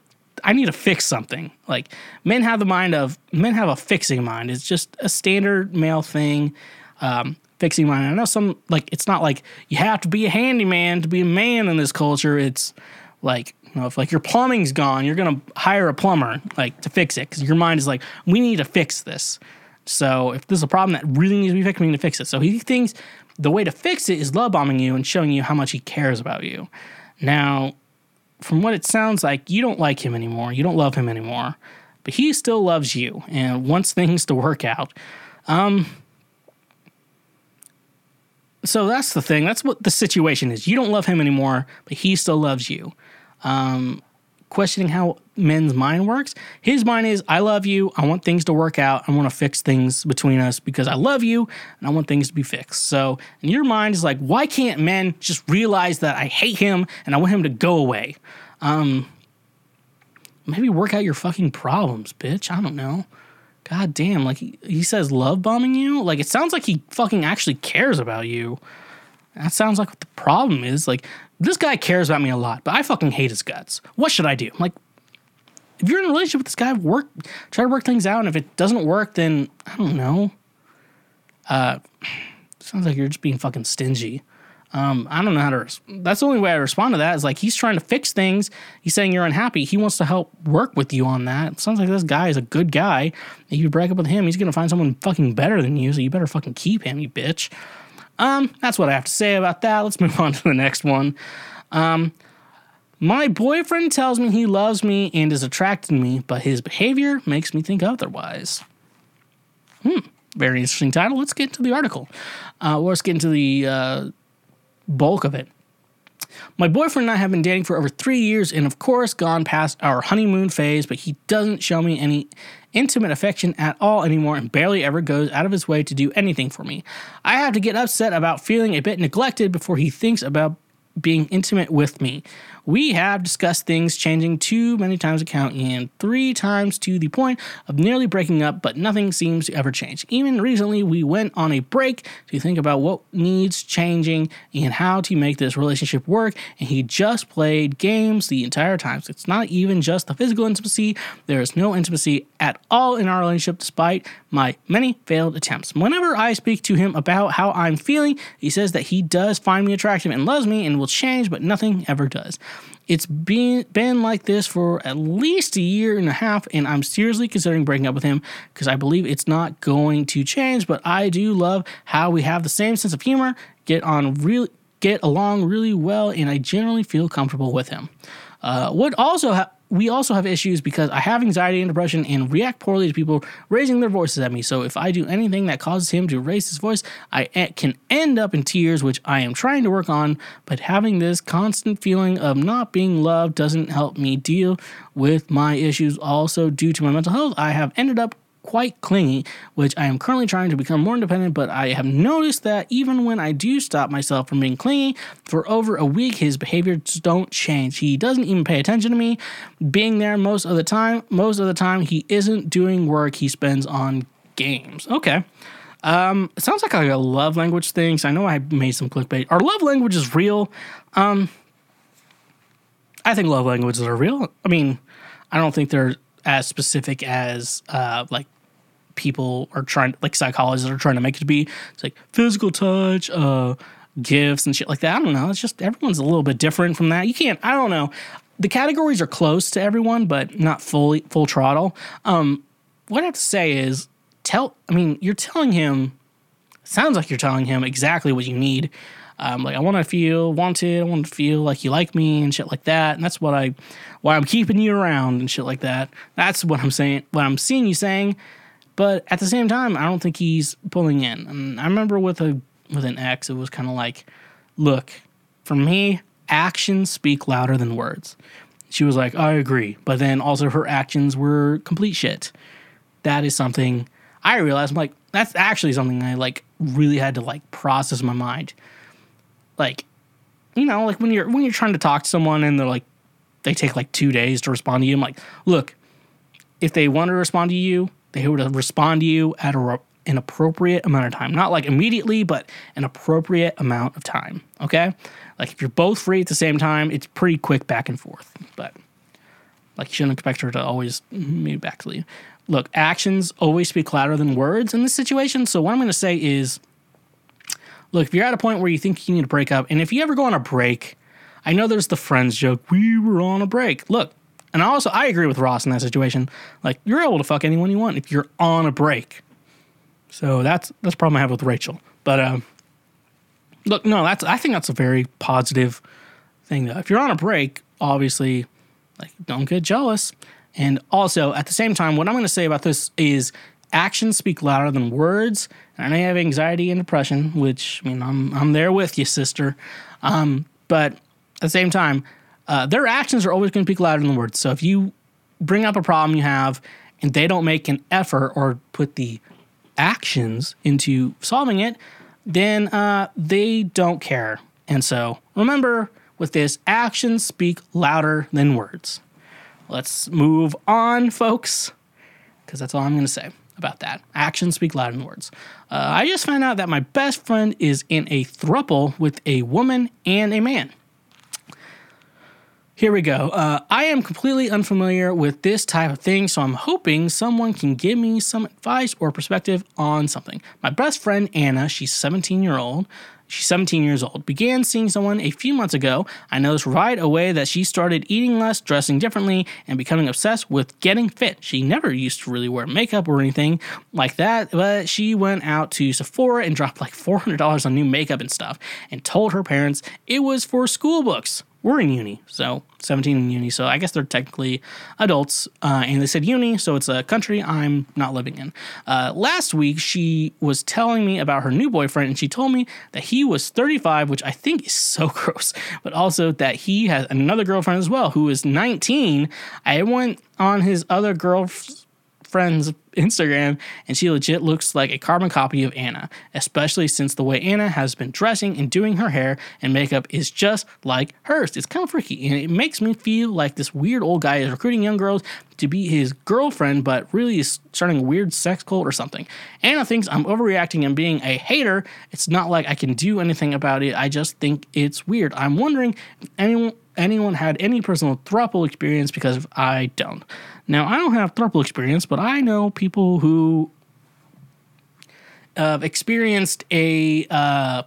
fix something. Like, men have a fixing mind. It's just a standard male thing, fixing mind. I know some, like, it's not like you have to be a handyman to be a man in this culture. It's like, you know, if like your plumbing's gone, you're going to hire a plumber, like, to fix it. Because your mind is like, we need to fix this. So if there's a problem that really needs to be fixed, we need to fix it. So he thinks the way to fix it is love bombing you and showing you how much he cares about you. Now, from what it sounds like, you don't like him anymore. You don't love him anymore. But he still loves you and wants things to work out. So that's the thing. That's what the situation is. You don't love him anymore, but he still loves you. Questioning how men's mind works. His mind is, I love you. I want things to work out. I want to fix things between us because I love you and I want things to be fixed. So, and your mind is like, why can't men just realize that I hate him and I want him to go away? Maybe work out your fucking problems, bitch. I don't know. God damn. Like, he says love bombing you. Like, it sounds like he fucking actually cares about you. That sounds like what the problem is. Like, this guy cares about me a lot, but I fucking hate his guts. What should I do? I'm like, if you're in a relationship with this guy, try to work things out. And if it doesn't work, then I don't know. Sounds like you're just being fucking stingy. I don't know how to. That's the only way I respond to that is like, he's trying to fix things. He's saying you're unhappy. He wants to help work with you on that. It sounds like this guy is a good guy. If you break up with him, he's gonna find someone fucking better than you. So you better fucking keep him, you bitch. That's what I have to say about that. Let's move on to the next one. My boyfriend tells me he loves me and is attracted to me, but his behavior makes me think otherwise. Very interesting title. Let's get to the article. Let's get into the bulk of it. My boyfriend and I have been dating for over 3 years and, of course, gone past our honeymoon phase, but he doesn't show me any intimate affection at all anymore and barely ever goes out of his way to do anything for me. I have to get upset about feeling a bit neglected before he thinks about being intimate with me. We have discussed things changing too many times to count and 3 times to the point of nearly breaking up, but nothing seems to ever change. Even recently, we went on a break to think about what needs changing and how to make this relationship work, and he just played games the entire time. So it's not even just the physical intimacy. There is no intimacy at all in our relationship despite my many failed attempts. Whenever I speak to him about how I'm feeling, he says that he does find me attractive and loves me and will change, but nothing ever does. It's been like this for at least a year and a half, and I'm seriously considering breaking up with him because I believe it's not going to change, but I do love how we have the same sense of humor, get along really well, and I generally feel comfortable with him. We also have issues because I have anxiety and depression and react poorly to people raising their voices at me. So if I do anything that causes him to raise his voice, I can end up in tears, which I am trying to work on. But having this constant feeling of not being loved doesn't help me deal with my issues. Also, due to my mental health, I have ended up quite clingy, which I am currently trying to become more independent, but I have noticed that even when I do stop myself from being clingy for over a week, his behaviors don't change. He doesn't even pay attention to me being there most of the time. Most of the time, he isn't doing work. He spends on games. Okay. It sounds like a love language thing, so I know I made some clickbait. Our love language is real. I think love languages are real. I mean, I don't think they're as specific as, people are trying, psychologists are trying to make it to be. It's like physical touch, gifts and shit like that. I don't know. It's just everyone's a little bit different from that. You can't. I don't know. The categories are close to everyone, but not full throttle. What I have to say is, you're telling him sounds like you're telling him exactly what you need. Like, I want to feel wanted. I want to feel like you like me and shit like that. And that's what why I'm keeping you around and shit like that. That's what I'm saying, what I'm seeing you saying. But at the same time, I don't think he's pulling in. And I remember with an ex, it was kind of like, look, for me, actions speak louder than words. She was like, I agree. But then also her actions were complete shit. That is something I realized. I'm like, that's actually something I like really had to like process in my mind. Like, you know, like when you're trying to talk to someone and they're like, they take like 2 days to respond to you. I'm like, look, if they want to respond to you, they would respond to you at an appropriate amount of time. Not like immediately, but an appropriate amount of time. Okay? Like if you're both free at the same time, it's pretty quick back and forth. But like you shouldn't expect her to always move back to you. Look, actions always speak louder than words in this situation. So what I'm going to say is, look, if you're at a point where you think you need to break up, and if you ever go on a break, I know there's the Friends joke, we were on a break. Look, and also I agree with Ross in that situation. Like, you're able to fuck anyone you want if you're on a break. So that's the problem I have with Rachel. But look, no, I think that's a very positive thing, though. If you're on a break, obviously, like, don't get jealous. And also, at the same time, what I'm going to say about this is actions speak louder than words. And I have anxiety and depression, which, I mean, I'm there with you, sister. But at the same time, their actions are always going to speak louder than words. So if you bring up a problem you have and they don't make an effort or put the actions into solving it, then they don't care. And so remember with this, actions speak louder than words. Let's move on, folks, because that's all I'm going to say about that. Actions speak louder than words. I just found out that my best friend is in a throuple with a woman and a man. Here we go. I am completely unfamiliar with this type of thing, so I'm hoping someone can give me some advice or perspective on something. My best friend, Anna, she's 17 years old, began seeing someone a few months ago. I noticed right away that she started eating less, dressing differently, and becoming obsessed with getting fit. She never used to really wear makeup or anything like that, but she went out to Sephora and dropped like $400 on new makeup and stuff, and told her parents it was for school books. We're in uni, so 17 in uni, so I guess they're technically adults, and they said uni, so it's a country I'm not living in. Last week, she was telling me about her new boyfriend, and she told me that he was 35, which I think is so gross, but also that he has another girlfriend as well, who is 19. I went on his other girlfriend's Instagram, and she legit looks like a carbon copy of Anna, especially since the way Anna has been dressing and doing her hair and makeup is just like hers. It's kind of freaky, and it makes me feel like this weird old guy is recruiting young girls to be his girlfriend, but really is starting a weird sex cult or something. Anna thinks I'm overreacting and being a hater. It's not like I can do anything about it. I just think it's weird. I'm wondering if anyone had any personal throuple experience, because I don't. Now, I don't have throuple experience, but I know people who have experienced a I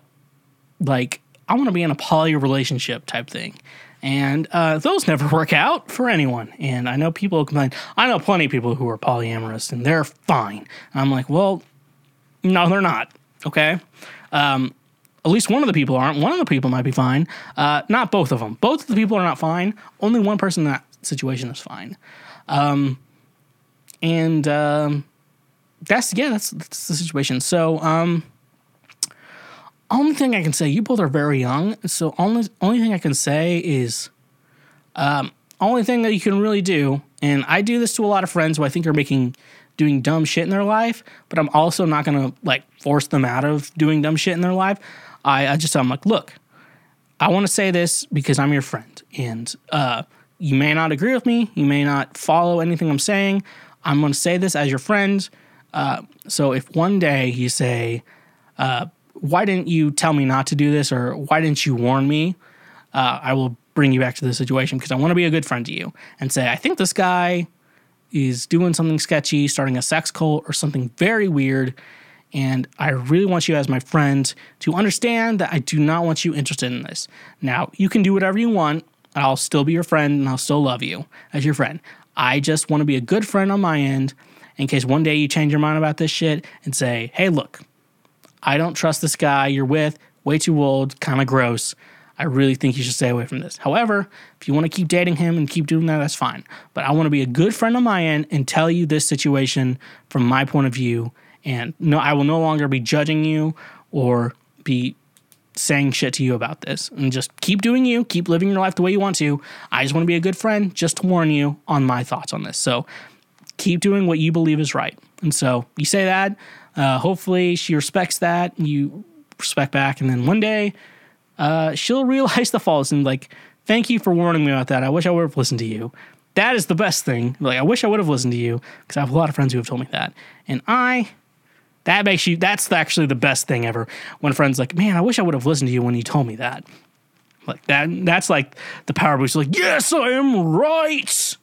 want to be in a poly relationship type thing. And those never work out for anyone. And I know people complain. I know plenty of people who are polyamorous, and they're fine. And I'm like, well, no, they're not, okay? At least one of the people aren't. One of the people might be fine. Not both of them. Both of the people are not fine. Only one person in that situation is fine. That's the situation. So, only thing I can say, you both are very young. So only thing I can say is, only thing that you can really do. And I do this to a lot of friends who I think are doing dumb shit in their life, but I'm also not going to like force them out of doing dumb shit in their life. I'm like, look, I want to say this because I'm your friend, and you may not agree with me, you may not follow anything I'm saying. I'm going to say this as your friend. So if one day you say, why didn't you tell me not to do this, or why didn't you warn me? I will bring you back to the situation, because I want to be a good friend to you and say, I think this guy is doing something sketchy, starting a sex cult or something very weird, and I really want you as my friend to understand that I do not want you interested in this. Now, you can do whatever you want. I'll still be your friend, and I'll still love you as your friend. I just want to be a good friend on my end in case one day you change your mind about this shit and say, hey, look, I don't trust this guy you're with, way too old, kind of gross. I really think you should stay away from this. However, if you want to keep dating him and keep doing that, that's fine. But I want to be a good friend on my end and tell you this situation from my point of view. And no, I will no longer be judging you or be saying shit to you about this. And just keep doing you, keep living your life the way you want to. I just want to be a good friend, just to warn you on my thoughts on this. So keep doing what you believe is right. And so you say that, hopefully she respects that, you respect back. And then one day, she'll realize the faults and like, thank you for warning me about that. I wish I would have listened to you. That is the best thing. Like, I wish I would have listened to you, because I have a lot of friends who have told me that. And that's actually the best thing ever. When a friend's like, man, I wish I would have listened to you when you told me that. Like that's like the power boost. Like, yes, I am right.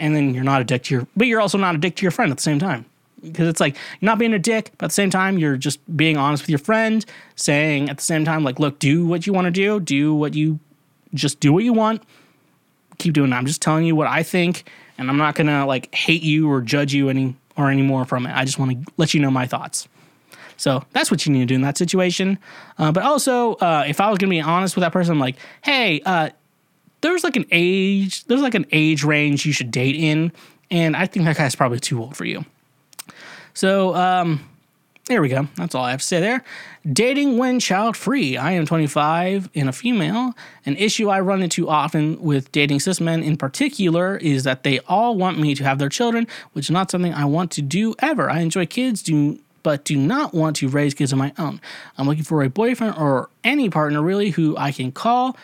And then you're not a dick to your, but you're also not a dick to your friend at the same time. Because it's like, you're not being a dick, but at the same time, you're just being honest with your friend, saying at the same time, like, look, do what you want to do. Do what you want. Keep doing it. I'm just telling you what I think, and I'm not going to, like, hate you or judge you any more from it. I just want to let you know my thoughts. So that's what you need to do in that situation. But also, if I was going to be honest with that person, I'm like, hey, there's, like, an age range you should date in, and I think that guy's probably too old for you. So, there we go. That's all I have to say there. Dating when child-free. I am 25 and a female. An issue I run into often with dating cis men in particular is that they all want me to have their children, which is not something I want to do ever. I enjoy kids, but do not want to raise kids of my own. I'm looking for a boyfriend or any partner, really, who I can call,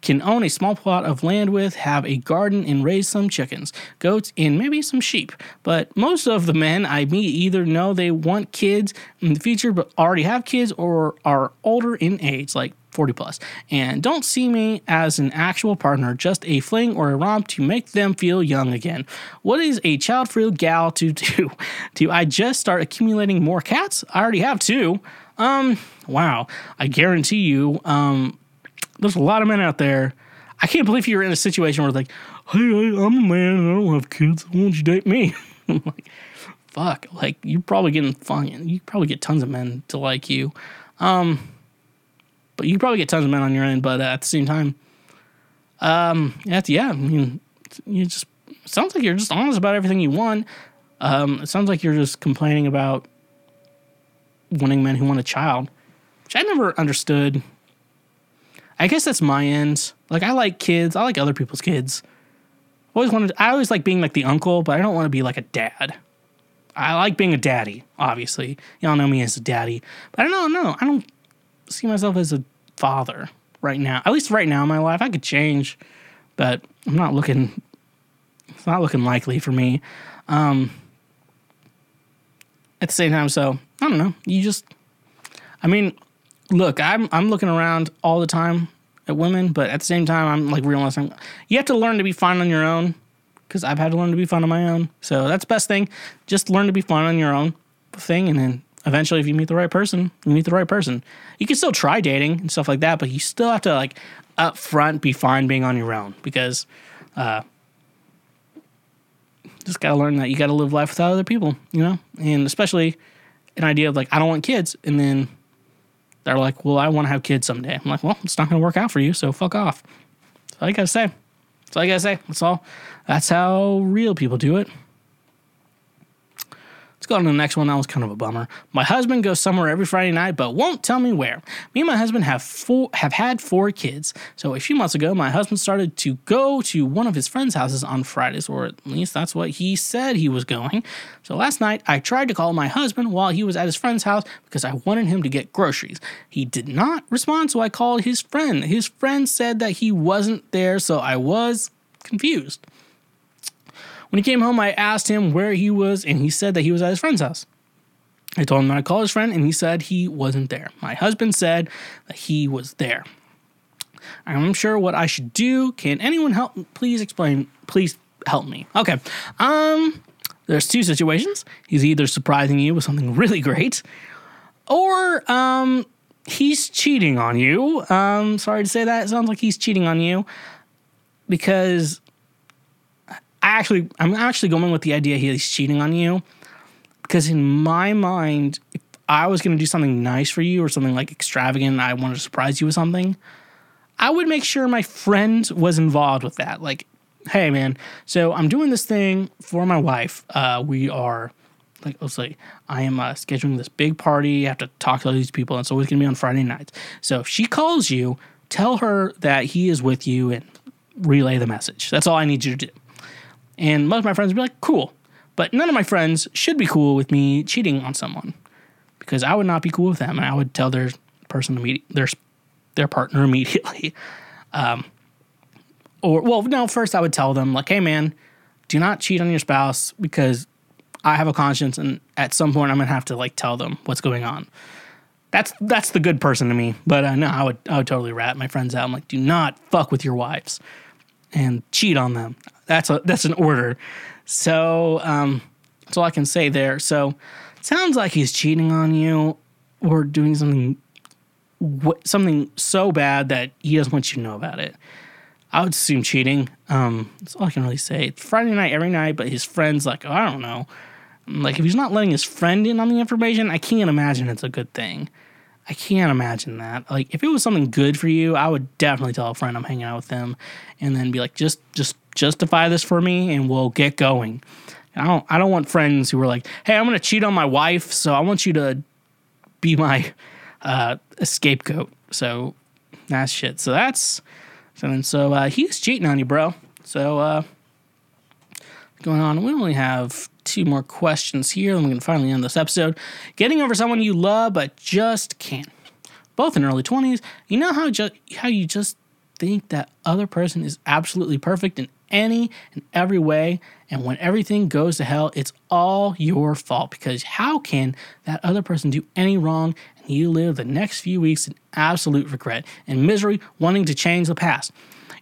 can own a small plot of land with, have a garden, and raise some chickens, goats, and maybe some sheep. But most of the men I meet either know they want kids in the future but already have kids or are older in age, like 40 plus, and don't see me as an actual partner, just a fling or a romp to make them feel young again. What is a child-free gal to do? Do I just start accumulating more cats? I already have two. Wow. I guarantee you, there's a lot of men out there. I can't believe you're in a situation where it's like, hey, I'm a man, I don't have kids, why don't you date me? I'm like, fuck, like, you're probably getting fun. You probably get tons of men to like you. But you probably get tons of men on your end, but at the same time, I mean, you just, it sounds like you're just honest about everything you want. It sounds like you're just complaining about wanting men who want a child, which I never understood. I guess that's my end. Like, I like kids. I like other people's kids. I always like being, like, the uncle, but I don't want to be, like, a dad. I like being a daddy, obviously. Y'all know me as a daddy. But I don't know. I don't see myself as a father right now. At least right now in my life. I could change, but I'm not looking... It's not looking likely for me. At the same time, so, I don't know. You just... I mean... Look, I'm looking around all the time at women, but at the same time, I'm like realizing you have to learn to be fine on your own, because I've had to learn to be fine on my own. So that's the best thing. Just learn to be fine on your own thing, and then eventually if you meet the right person, you meet the right person. You can still try dating and stuff like that, but you still have to, like, up front be fine being on your own, because just got to learn that you got to live life without other people, you know? And especially an idea of, like, I don't want kids, and then... They're like, well, I want to have kids someday. I'm like, well, it's not going to work out for you, so fuck off. That's all I got to say. That's all I got to say. That's all. That's how real people do it. Let's go on to the next one. That was kind of a bummer. My husband goes somewhere every Friday night, but won't tell me where. Me and my husband have had four kids. So a few months ago, my husband started to go to one of his friends' houses on Fridays, or at least that's what he said he was going. So last night, I tried to call my husband while he was at his friend's house because I wanted him to get groceries. He did not respond, so I called his friend. His friend said that he wasn't there, so I was confused. When he came home, I asked him where he was, and he said that he was at his friend's house. I told him that I called his friend, and he said he wasn't there. My husband said that he was there. I'm unsure what I should do. Can anyone help me? Please explain. Please help me. Okay. There's two situations. He's either surprising you with something really great, or he's cheating on you. Sorry to say that. It sounds like he's cheating on you, because... I'm actually going with the idea he's cheating on you, because in my mind, if I was going to do something nice for you or something like extravagant, I wanted to surprise you with something, I would make sure my friend was involved with that. Like, hey, man, so I'm doing this thing for my wife. I am scheduling this big party. I have to talk to all these people. It's always going to be on Friday nights. So if she calls you, tell her that he is with you and relay the message. That's all I need you to do. And most of my friends would be like, cool. But none of my friends should be cool with me cheating on someone, because I would not be cool with them, and I would tell their person their partner immediately. First I would tell them, like, hey, man, do not cheat on your spouse, because I have a conscience, and at some point I'm going to have to, like, tell them what's going on. That's the good person to me. But no, I would totally rat my friends out. I'm like, do not fuck with your wives and cheat on them. That's an order. So that's all I can say there. So sounds like he's cheating on you or doing something so bad that he doesn't want you to know about it. I would assume cheating. That's all I can really say. It's Friday night every night, but his friend's like, oh, I don't know. Like, if he's not letting his friend in on the information, I can't imagine it's a good thing. I can't imagine that. Like, if it was something good for you, I would definitely tell a friend I'm hanging out with them and then be like, just justify this for me and we'll get going. I don't want friends who are like, hey, I'm going to cheat on my wife, so I want you to be my scapegoat. So that's shit. So that's something. So he's cheating on you, bro. So going on, we only have two more questions here, and we can finally end this episode. Getting over someone you love but just can't. Both in early 20s, you know how you just think that other person is absolutely perfect in any and every way, and when everything goes to hell, it's all your fault, because how can that other person do any wrong, and you live the next few weeks in absolute regret and misery, wanting to change the past.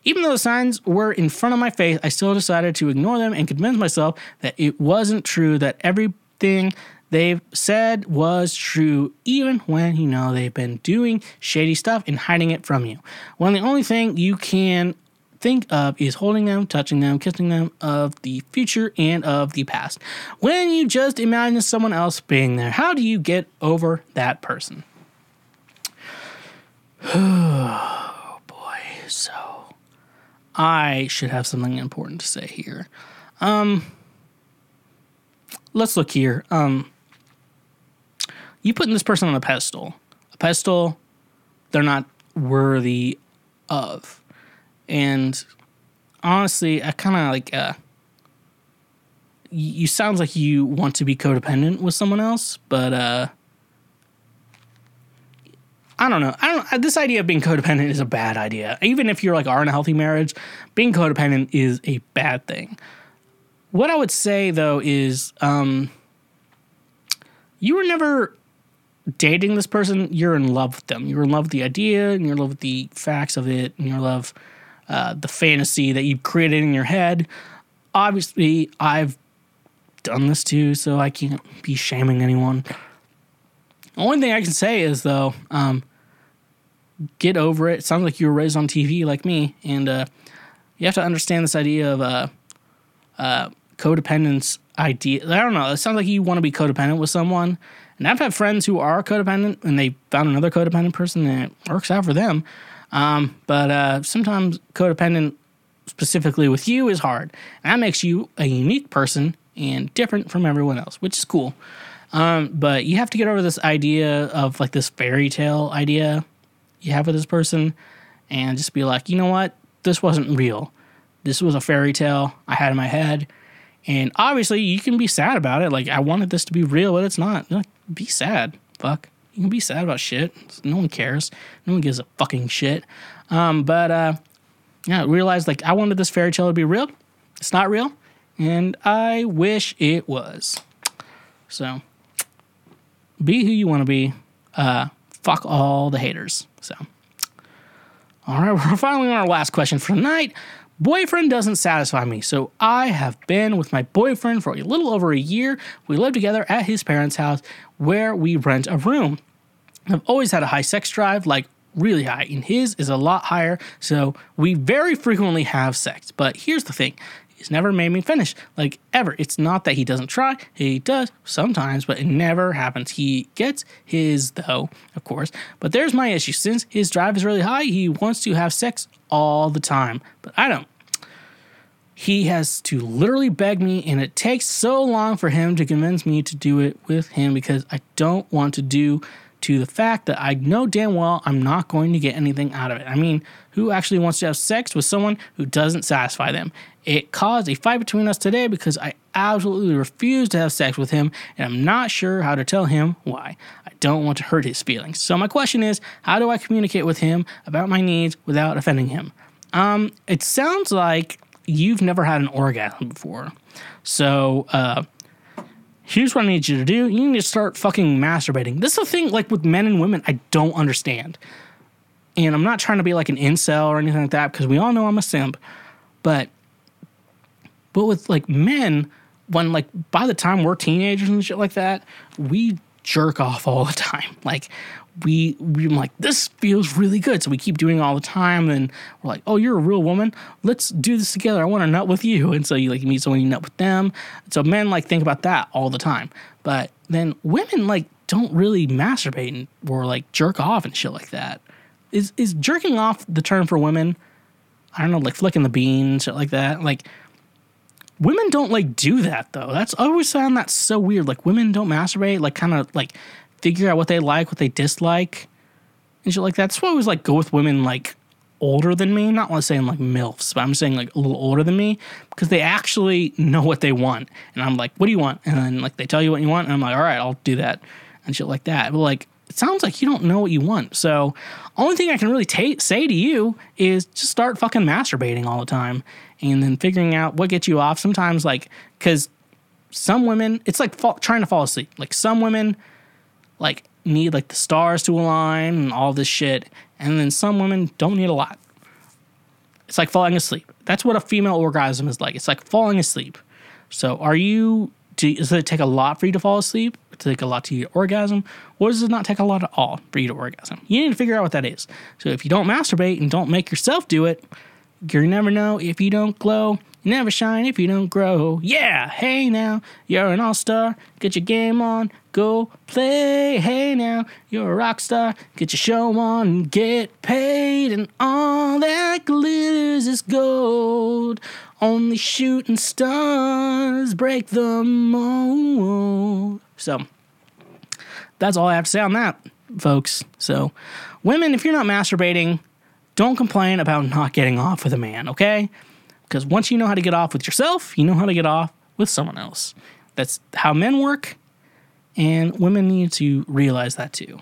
Even though the signs were in front of my face, I still decided to ignore them and convince myself that it wasn't true, that everything they've said was true, even when you know they've been doing shady stuff and hiding it from you. When the only thing you can think of is holding them, touching them, kissing them, of the future and of the past. When you just imagine someone else being there, how do you get over that person? Oh boy, so I should have something important to say here. Let's look here. You putting this person on a pedestal they're not worthy of. And honestly, I kind of like, you sounds like you want to be codependent with someone else, but, I don't know. This idea of being codependent is a bad idea. Even if you're like are in a healthy marriage, being codependent is a bad thing. What I would say though is, you were never dating this person. You're in love with them. You're in love with the idea, and you're in love with the facts of it, and you're in love the fantasy that you've created in your head. Obviously, I've done this too, so I can't be shaming anyone. The only thing I can say is, though, get over it. It sounds like you were raised on TV like me, and you have to understand this idea of codependence idea. I don't know. It sounds like you want to be codependent with someone, and I've had friends who are codependent, and they found another codependent person, and it works out for them. But sometimes codependent specifically with you is hard. And that makes you a unique person and different from everyone else, which is cool. But you have to get over this idea of like this fairy tale idea you have with this person and just be like, you know what? This wasn't real. This was a fairy tale I had in my head. And obviously you can be sad about it. Like, I wanted this to be real, but it's not. Like, be sad. Fuck. You can be sad about shit. No one cares. No one gives a fucking shit. But realize, like, I wanted this fairy tale to be real. It's not real. And I wish it was. So, be who you want to be. Fuck all the haters. So, all right, we're finally on our last question for tonight. Boyfriend doesn't satisfy me, so I have been with my boyfriend for a little over a year. We live together at his parents' house where we rent a room. I've always had a high sex drive, like really high, and his is a lot higher, so we very frequently have sex. But here's the thing. He's never made me finish, like, ever. It's not that he doesn't try. He does sometimes, but it never happens. He gets his, though, of course. But there's my issue. Since his drive is really high, he wants to have sex all the time, but I don't. He has to literally beg me, and it takes so long for him to convince me to do it with him because I don't want to do to the fact that I know damn well I'm not going to get anything out of it. I mean, who actually wants to have sex with someone who doesn't satisfy them? It caused a fight between us today because I absolutely refuse to have sex with him, and I'm not sure how to tell him why. I don't want to hurt his feelings. So my question is, how do I communicate with him about my needs without offending him? It sounds like you've never had an orgasm before. So, here's what I need you to do. You need to start fucking masturbating. This is the thing, like, with men and women, I don't understand. And I'm not trying to be like an incel or anything like that because we all know I'm a simp. But with, like, men, when, like, by the time we're teenagers and shit like that, we jerk off all the time. Like, we're like, this feels really good. So we keep doing it all the time. And we're like, oh, you're a real woman. Let's do this together. I want to nut with you. And so you, like, meet someone, you nut with them. So men, like, think about that all the time. But then women, like, don't really masturbate and, or, like, jerk off and shit like that. Is jerking off the term for women? I don't know, like, flicking the bean, shit like that. Like, women don't, like, do that, though. I always found that so weird. Like, women don't masturbate, like, kind of, like, figure out what they like, what they dislike, and shit like that. That's why I always, like, go with women, like, older than me. Not saying, like, MILFs, but I'm saying, like, a little older than me, because they actually know what they want. And I'm like, what do you want? And then, like, they tell you what you want, and I'm like, all right, I'll do that, and shit like that. But, like, it sounds like you don't know what you want. So only thing I can really say to you is just start fucking masturbating all the time and then figuring out what gets you off. Sometimes, like, because some women, it's like trying to fall asleep. Like, some women, like, need, like, the stars to align and all this shit. And then some women don't need a lot. It's like falling asleep. That's what a female orgasm is like. It's like falling asleep. So does it take a lot for you to fall asleep? Does it take a lot to your orgasm? Or does it not take a lot at all for you to orgasm? You need to figure out what that is. So if you don't masturbate and don't make yourself do it, you never know if you don't glow. You never shine if you don't grow. Yeah, hey now, you're an all-star. Get your game on, go play. Hey now, you're a rock star. Get your show on and get paid. And all that glitters is gold. Only shooting stars break the mold. So, that's all I have to say on that, folks. So, women, if you're not masturbating, don't complain about not getting off with a man, okay? Because once you know how to get off with yourself, you know how to get off with someone else. That's how men work, and women need to realize that too.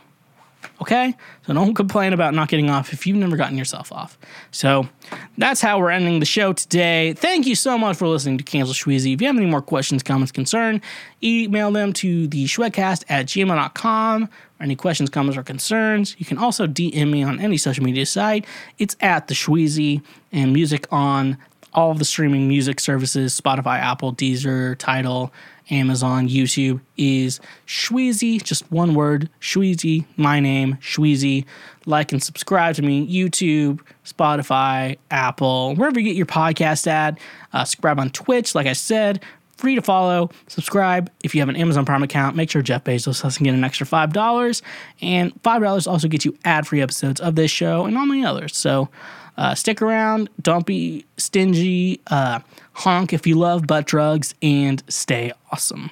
Okay? So don't complain about not getting off if you've never gotten yourself off. So that's how we're ending the show today. Thank you so much for listening to Cancel Schweezy. If you have any more questions, comments, concern, email them to the schwagcast@gmail.com. Or any questions, comments, or concerns. You can also DM me on any social media site. It's at the Schweezy, and music on all of the streaming music services, Spotify, Apple, Deezer, Tidal, Amazon, YouTube, is Schweezy. Just one word, Schweezy. My name, Schweezy. Like and subscribe to me, YouTube, Spotify, Apple, wherever you get your podcast at. Subscribe on Twitch, like I said. Free to follow. Subscribe. If you have an Amazon Prime account, make sure Jeff Bezos doesn't get an extra $5. And $5 also gets you ad-free episodes of this show and all my others. So, stick around, don't be stingy, honk if you love butt drugs, and stay awesome.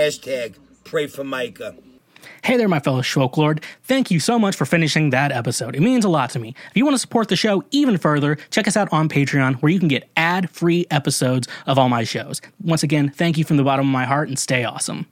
Hashtag pray for Micah. Hey there, my fellow Schwoklord. Thank you so much for finishing that episode. It means a lot to me. If you want to support the show even further, check us out on Patreon, where you can get ad-free episodes of all my shows. Once again, thank you from the bottom of my heart, and stay awesome.